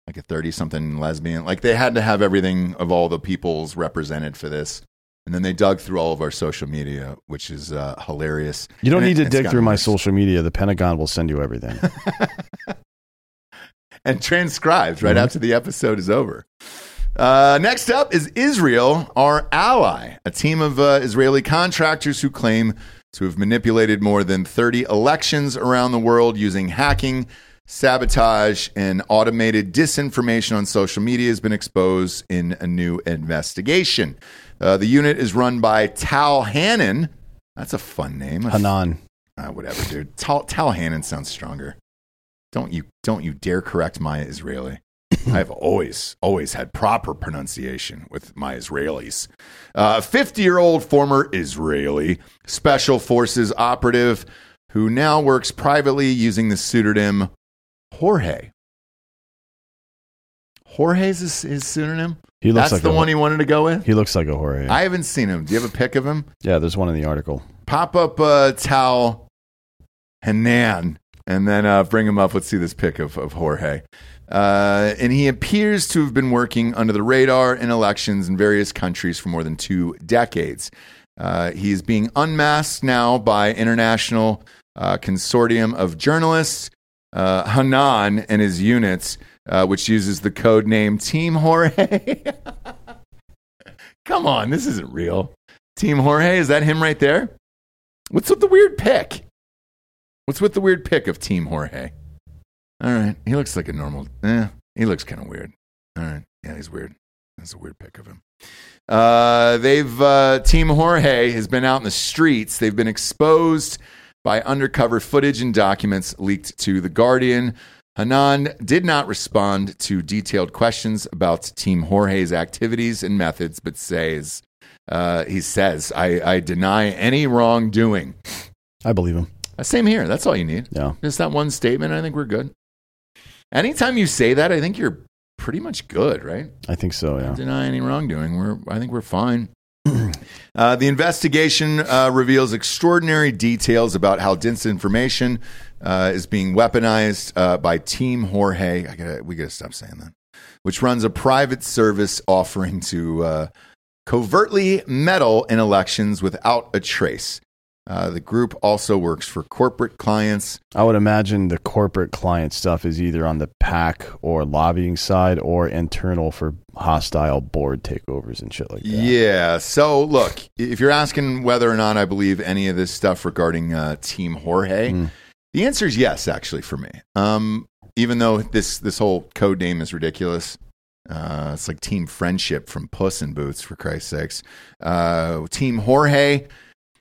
Like a 30-something lesbian. Like they had to have everything of all the peoples represented for this. And then they dug through all of our social media, which is hilarious. You don't need to dig through my social media. The Pentagon will send you everything. And transcribed right after the episode is over. Next up is Israel, our ally, a team of Israeli contractors who claim to have manipulated more than 30 elections around the world using hacking, sabotage, and automated disinformation on social media has been exposed in a new investigation. The unit is run by Tal Hanan. That's a fun name. Hanan. Whatever, dude. Tal Hanan sounds stronger. Don't you dare correct my Israeli. I've always had proper pronunciation with my Israelis. 50-year-old former Israeli special forces operative who now works privately using the pseudonym Jorge. Jorge's his pseudonym? That's like the one he wanted to go with? He looks like a Jorge. I haven't seen him. Do you have a pic of him? Yeah, there's one in the article. Pop up Tal Hanan and then bring him up. Let's see this pic of Jorge. And he appears to have been working under the radar in elections in various countries for more than 2 decades. He is being unmasked now by international consortium of journalists. Hanan and his units, which uses the code name Team Jorge. Come on, this isn't real. Team Jorge, is that him right there? What's with the weird pick? What's with the weird pick of Team Jorge? All right, he looks like a normal. He looks kind of weird. All right, yeah, he's weird. That's a weird pick of him. Team Jorge has been out in the streets. They've been exposed by undercover footage and documents leaked to The Guardian. Hanan did not respond to detailed questions about Team Jorge's activities and methods, but says, he says, I deny any wrongdoing. I believe him. Same here. That's all you need. Yeah. Just that one statement. I think we're good. Anytime you say that, I think you're pretty much good, right? I think so, yeah. Don't deny any wrongdoing. I think we're fine. The investigation reveals extraordinary details about how disinformation is being weaponized by Team Jorge. We gotta stop saying that. Which runs a private service offering to covertly meddle in elections without a trace. The group also works for corporate clients. I would imagine the corporate client stuff is either on the PAC or lobbying side or internal for hostile board takeovers and shit like that. Yeah. So, look, if you're asking whether or not I believe any of this stuff regarding Team Jorge, the answer is yes, actually, for me. Even though this whole code name is ridiculous. It's like Team Friendship from Puss in Boots, for Christ's sakes. Team Jorge...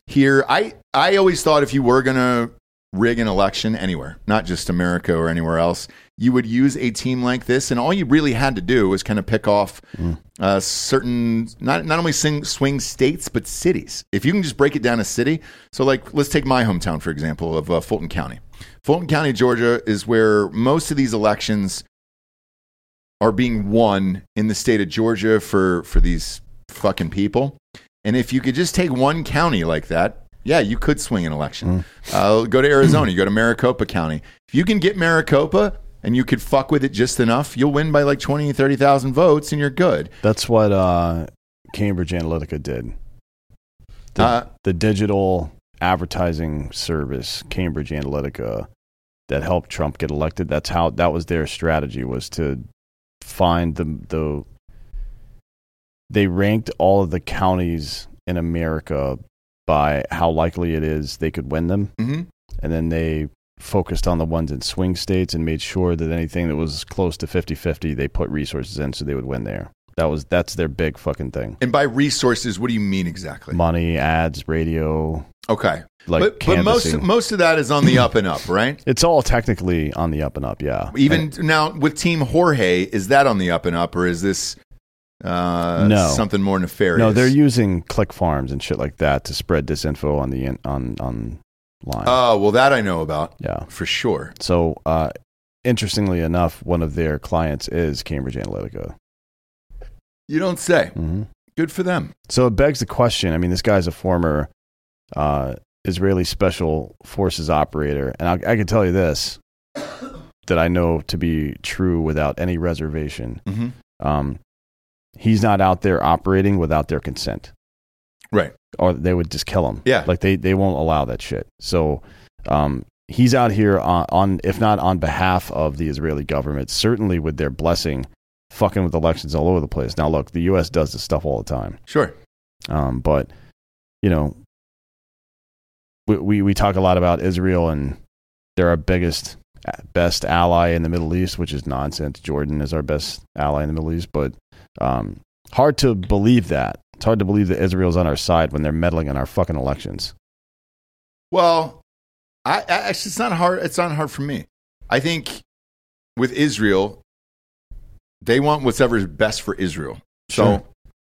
Here, I always thought if you were going to rig an election anywhere, not just America or anywhere else, you would use a team like this. And all you really had to do was kind of pick off certain, not only swing states, but cities. If you can just break it down a city. So like, let's take my hometown, for example, of Fulton County. Fulton County, Georgia, is where most of these elections are being won in the state of Georgia for these fucking people. And if you could just take one county like that, yeah, you could swing an election. Go to Arizona. You go to Maricopa County. If you can get Maricopa and you could fuck with it just enough, you'll win by like 20,000, 30,000 votes and you're good. That's what Cambridge Analytica did. The digital advertising service, Cambridge Analytica, that helped Trump get elected. That was their strategy, was to find the they ranked all of the counties in America by how likely it is they could win them. Mm-hmm. And then they focused on the ones in swing states and made sure that anything that was close to 50-50, they put resources in so they would win there. That's their big fucking thing. And by resources, what do you mean exactly? Money, ads, radio. Okay. Like but most of that is on the up and up, right? It's all technically on the up and up, yeah. Now with Team Jorge, is that on the up and up, or is this something more nefarious? No, they're using click farms and shit like that to spread disinfo on the online. Oh, well, that I know about. Yeah, for sure. So, interestingly enough, one of their clients is Cambridge Analytica. You don't say. Mm-hmm. Good for them. So it begs the question. I mean, this guy's a former Israeli Special Forces operator. And I can tell you this, that I know to be true without any reservation. Mm-hmm. He's not out there operating without their consent. Right. Or they would just kill him. Yeah. Like, they won't allow that shit. So he's out here on, if not on behalf of the Israeli government, certainly with their blessing, fucking with elections all over the place. Now, look, the U.S. does this stuff all the time. Sure. But, you know, we talk a lot about Israel, and they're our biggest, best ally in the Middle East, which is nonsense. Jordan is our best ally in the Middle East, but hard to believe that. It's hard to believe that Israel's on our side when they're meddling in our fucking elections. Well, I actually, it's not hard. It's not hard for me. I think with Israel, they want whatever's best for Israel. So, sure.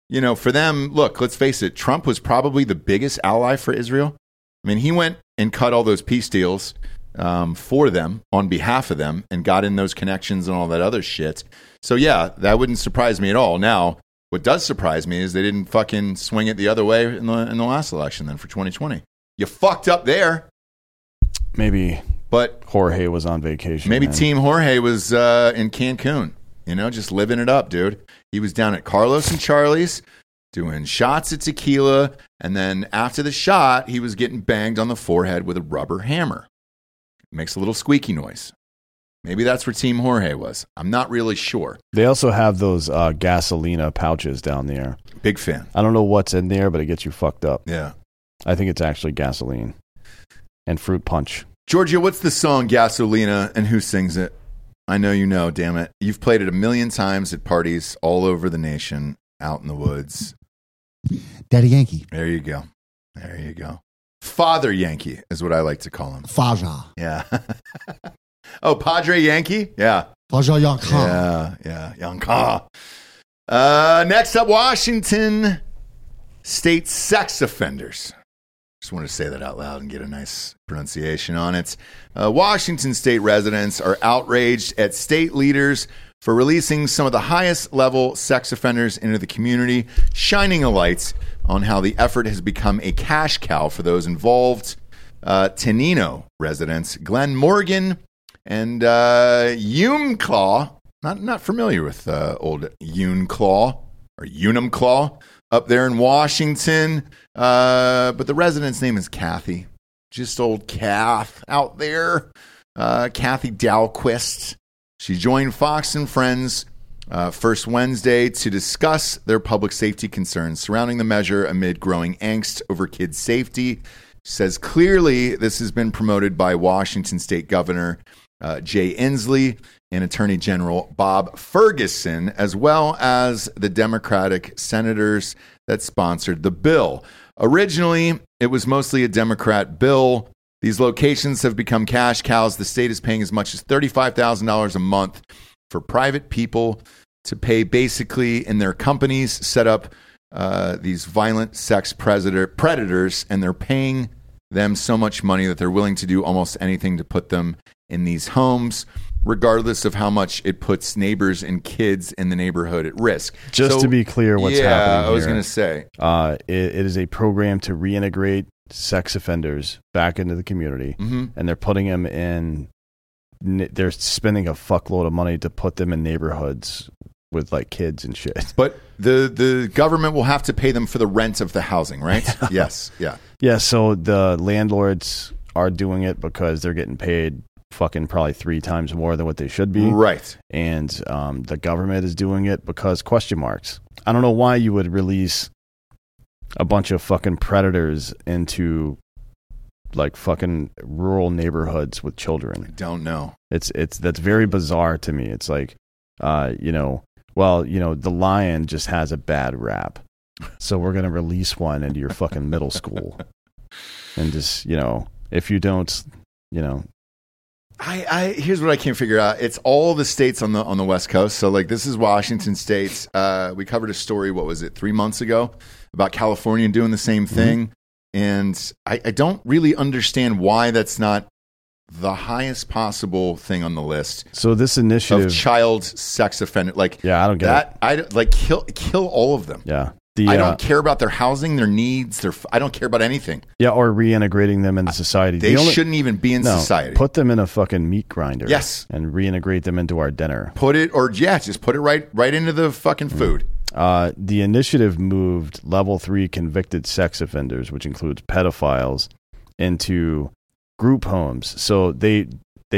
You know, for them, look, let's face it. Trump was probably the biggest ally for Israel. I mean, he went and cut all those peace deals for them on behalf of them and got in those connections and all that other shit. So, yeah, that wouldn't surprise me at all. Now, what does surprise me is they didn't fucking swing it the other way in the last election then for 2020. You fucked up there. Maybe, but Jorge was on vacation. Maybe Team Jorge was in Cancun, you know, just living it up, dude. He was down at Carlos and Charlie's doing shots of tequila, and then after the shot, he was getting banged on the forehead with a rubber hammer. It makes a little squeaky noise. Maybe that's where Team Jorge was. I'm not really sure. They also have those Gasolina pouches down there. Big fan. I don't know what's in there, but it gets you fucked up. Yeah. I think it's actually gasoline and fruit punch. Georgia, what's the song Gasolina and who sings it? I know you know, damn it. You've played it 1,000,000 times at parties all over the nation, out in the woods. Daddy Yankee. There you go. There you go. Father Yankee is what I like to call him. Faja. Yeah. Oh, Padre Yankee? Yeah. Yeah, Yanka. Next up, Washington State sex offenders. Just wanted to say that out loud and get a nice pronunciation on it. Washington State residents are outraged at state leaders for releasing some of the highest level sex offenders into the community, shining a light on how the effort has become a cash cow for those involved. Tenino residents, Glenn Morgan and Uniclaw, not familiar with old Uniclaw or Unumclaw up there in Washington, but the resident's name is Kathy, just old Kath out there, Kathy Dalquist. She joined Fox and Friends first Wednesday to discuss their public safety concerns surrounding the measure amid growing angst over kids' safety. Says clearly this has been promoted by Washington State Governor Jay Inslee and Attorney General Bob Ferguson, as well as the Democratic senators that sponsored the bill. Originally, it was mostly a Democrat bill. These locations have become cash cows. The state is paying as much as $35,000 a month for private people to pay basically in their companies set up these violent sex predators, and they're paying them so much money that they're willing to do almost anything to put them in these homes, regardless of how much it puts neighbors and kids in the neighborhood at risk. Just so, to be clear what's happening here. Yeah, I was going to say. It is a program to reintegrate sex offenders back into the community, mm-hmm. and they're putting them in... They're spending a fuckload of money to put them in neighborhoods with like kids and shit. But the government will have to pay them for the rent of the housing, right? Yes. Yeah. Yeah. So the landlords are doing it because they're getting paid fucking probably 3 times more than what they should be. Right. And the government is doing it because question marks. I don't know why you would release a bunch of fucking predators into like fucking rural neighborhoods with children. I don't know. It's that's very bizarre to me. It's like, the lion just has a bad rap, so we're going to release one into your fucking middle school. And just, if you don't, here's what I can't figure out. It's all the states on the West Coast. So like, this is Washington State. We covered a story, 3 months ago about California doing the same thing. Mm-hmm. And I don't really understand why that's not the highest possible thing on the list. So this initiative of child sex offender, I don't get that. Kill all of them. Yeah. I don't care about their housing, their needs, I don't care about anything. Yeah, or reintegrating them into society. They shouldn't even be in society. Put them in a fucking meat grinder. Yes. And reintegrate them into our dinner. Just put it right into the fucking food. The initiative moved level 3 convicted sex offenders, which includes pedophiles, into group homes. So they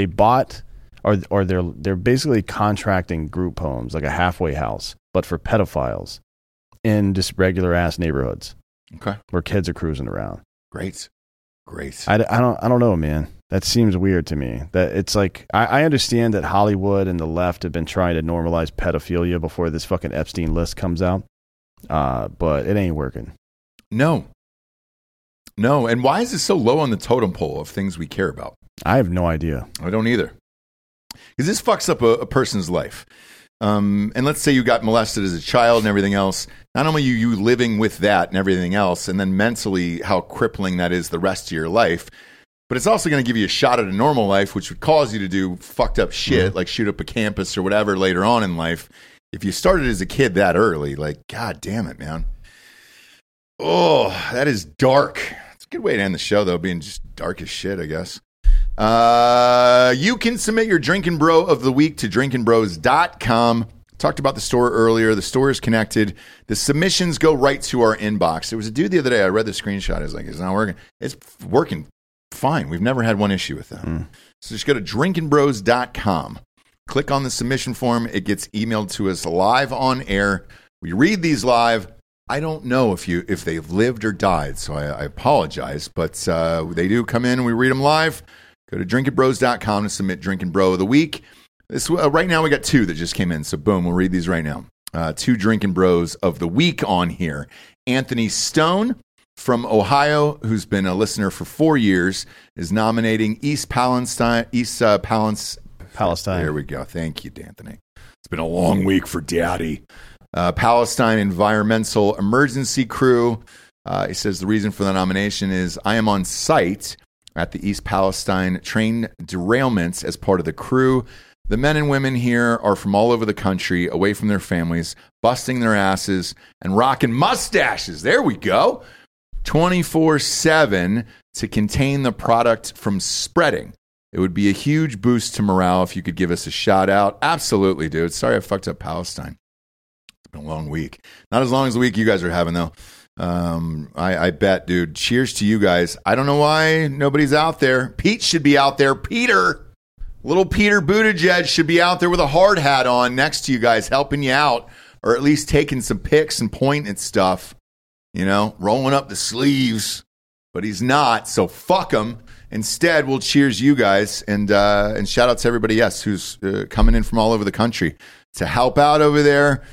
bought or they're basically contracting group homes, like a halfway house, but for pedophiles. In just regular ass neighborhoods, okay, where kids are cruising around. Great. I don't know, man. That seems weird to me. That it's like I understand that Hollywood and the left have been trying to normalize pedophilia before this fucking Epstein list comes out, but it ain't working. No. And why is this so low on the totem pole of things we care about? I have no idea. I don't either. Because this fucks up a person's life. And let's say you got molested as a child and everything else. Not only you living with that and everything else, and then mentally how crippling that is the rest of your life, but it's also going to give you a shot at a normal life, which would cause you to do fucked up shit, like shoot up a campus or whatever later on in life. If you started as a kid that early, God damn it, man. Oh, that is dark. It's a good way to end the show, though, being just dark as shit, I guess. You can submit your Drinkin' Bro of the Week to drinkinbros.com. Talked about the store earlier. The store is connected. The submissions go right to our inbox. There was a dude the other day. I read the screenshot. I was like, it's not working. It's working fine. We've never had one issue with that. So just go to drinkinbros.com. Click on the submission form. It gets emailed to us live on air. We read these live. I don't know if they've lived or died, so I apologize. But they do come in and we read them live. Go to drinkitbros.com to submit Drinkin' Bro of the Week. This right now we got 2 that just came in, so boom, we'll read these right now. 2 Drinkin' Bros of the Week on here. Anthony Stone from Ohio, who's been a listener for 4 years, is nominating Palestine. There we go. Thank you, D'Anthony. It's been a long week for Daddy. Palestine Environmental Emergency Crew. He says the reason for the nomination is I am on site at the East Palestine train derailments as part of the crew. The men and women here are from all over the country, away from their families, busting their asses and rocking mustaches. There we go. 24/7 to contain the product from spreading. It would be a huge boost to morale if you could give us a shout out. Absolutely, dude. Sorry I fucked up Palestine. It's been a long week. Not as long as the week you guys are having, though. I bet, dude. Cheers to you guys. I don't know why nobody's out there. Pete should be out there. Little Peter Buttigieg should be out there with a hard hat on next to you guys, helping you out, or at least taking some pics and pointing at stuff, rolling up the sleeves. But he's not, so fuck him. Instead, we'll cheers you guys and shout out to everybody else who's coming in from all over the country to help out over there.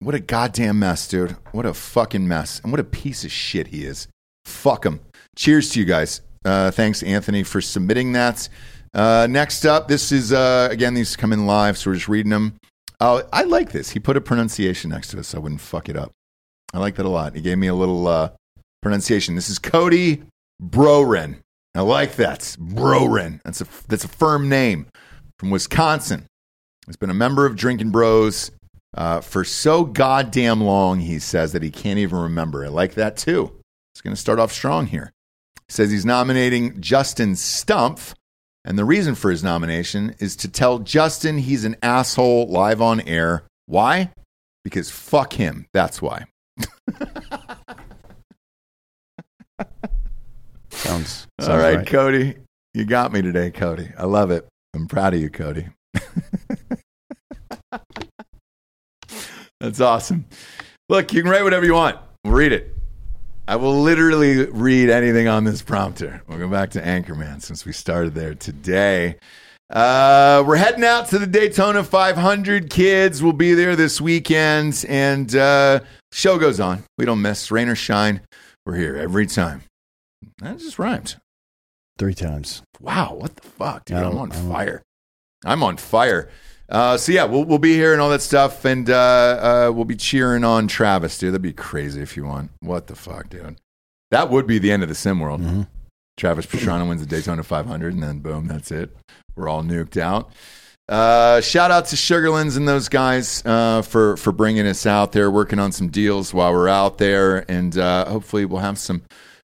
What a goddamn mess, dude. What a fucking mess. And what a piece of shit he is. Fuck him. Cheers to you guys. Thanks, Anthony, for submitting that. Next up, this is, again, these come in live, so we're just reading them. Oh, I like this. He put a pronunciation next to us, so I wouldn't fuck it up. I like that a lot. He gave me a little pronunciation. This is Cody Broren. I like that. Broren. That's a firm name from Wisconsin. He's been a member of Drinkin' Bros for so goddamn long, he says, that he can't even remember. I like that, too. It's going to start off strong here. He says he's nominating Justin Stumpf, and the reason for his nomination is to tell Justin he's an asshole live on air. Why? Because fuck him. That's why. Sounds all right, Cody. You got me today, Cody. I love it. I'm proud of you, Cody. That's awesome. Look, you can write whatever you want. We'll read it. I will literally read anything on this prompter. We'll go back to Anchorman since we started there today. We're heading out to the Daytona 500. Kids will be there this weekend, and show goes on. We don't miss. Rain or shine, we're here every time. That just rhymed. 3 times. Wow, what the fuck, dude? I'm on fire. So yeah, we'll be here and all that stuff, and we'll be cheering on Travis, dude. That'd be crazy if you won. What the fuck, dude? That would be the end of the sim world. Mm-hmm. Travis Pastrana wins the Daytona 500, and then boom, that's it. We're all nuked out. Shout out to Sugarlands and those guys for bringing us out there, working on some deals while we're out there, and hopefully we'll have some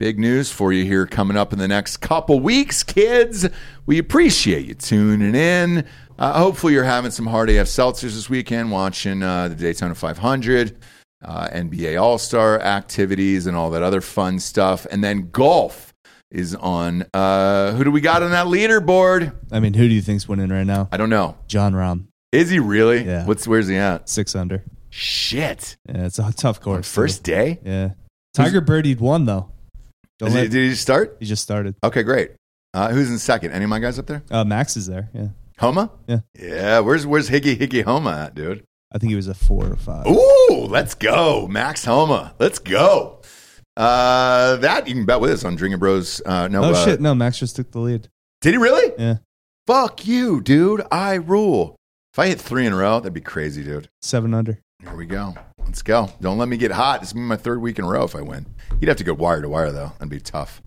big news for you here coming up in the next couple weeks, kids. We appreciate you tuning in. Hopefully you're having some Hard AF Seltzers this weekend, watching the Daytona 500, NBA All-Star activities, and all that other fun stuff. And then golf is on. Who do we got on that leaderboard? I mean, who do you think's winning right now? I don't know. John Rahm. Is he really? Yeah. Where's he at? 6 under. Shit. Yeah, it's a tough course. First day? Yeah. Tiger birdied 1, though. Did he just start? He just started. Okay, great. Who's in second? Any of my guys up there? Max is there, yeah. Homa? Yeah. Yeah. Where's Higgy Homa at, dude? I think he was a 4 or 5. Ooh, let's go. Max Homa. Let's go. That you can bet with us on Drinking Bros. No, shit. No, Max just took the lead. Did he really? Yeah. Fuck you, dude. I rule. If I hit 3 in a row, that'd be crazy, dude. 7 under. Here we go. Let's go. Don't let me get hot. This is my 3rd week in a row if I win. You'd have to go wire to wire, though. That'd be tough.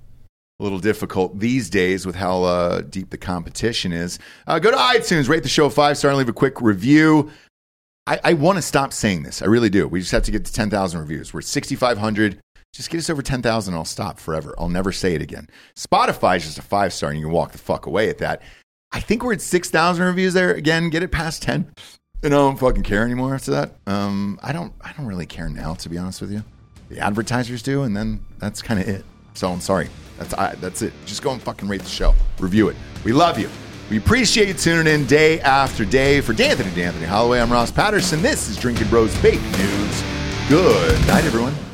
A little difficult these days with how deep the competition is. Go to iTunes, rate the show 5-star, and leave a quick review. I want to stop saying this. I really do. We just have to get to 10,000 reviews. We're 6,500. Just get us over 10,000. I'll stop forever. I'll never say it again. Spotify is just a 5-star, and you can walk the fuck away at that. I think we're at 6,000 reviews there. Again, get it past 10. And I don't fucking care anymore after that. I don't really care now, to be honest with you. The advertisers do, and then that's kind of it. So I'm sorry. That's it. Just go and fucking rate the show. Review it. We love you. We appreciate you tuning in day after day. For D'Anthony Holloway, I'm Ross Patterson. This is Drinking Bros Fake News. Good night, everyone.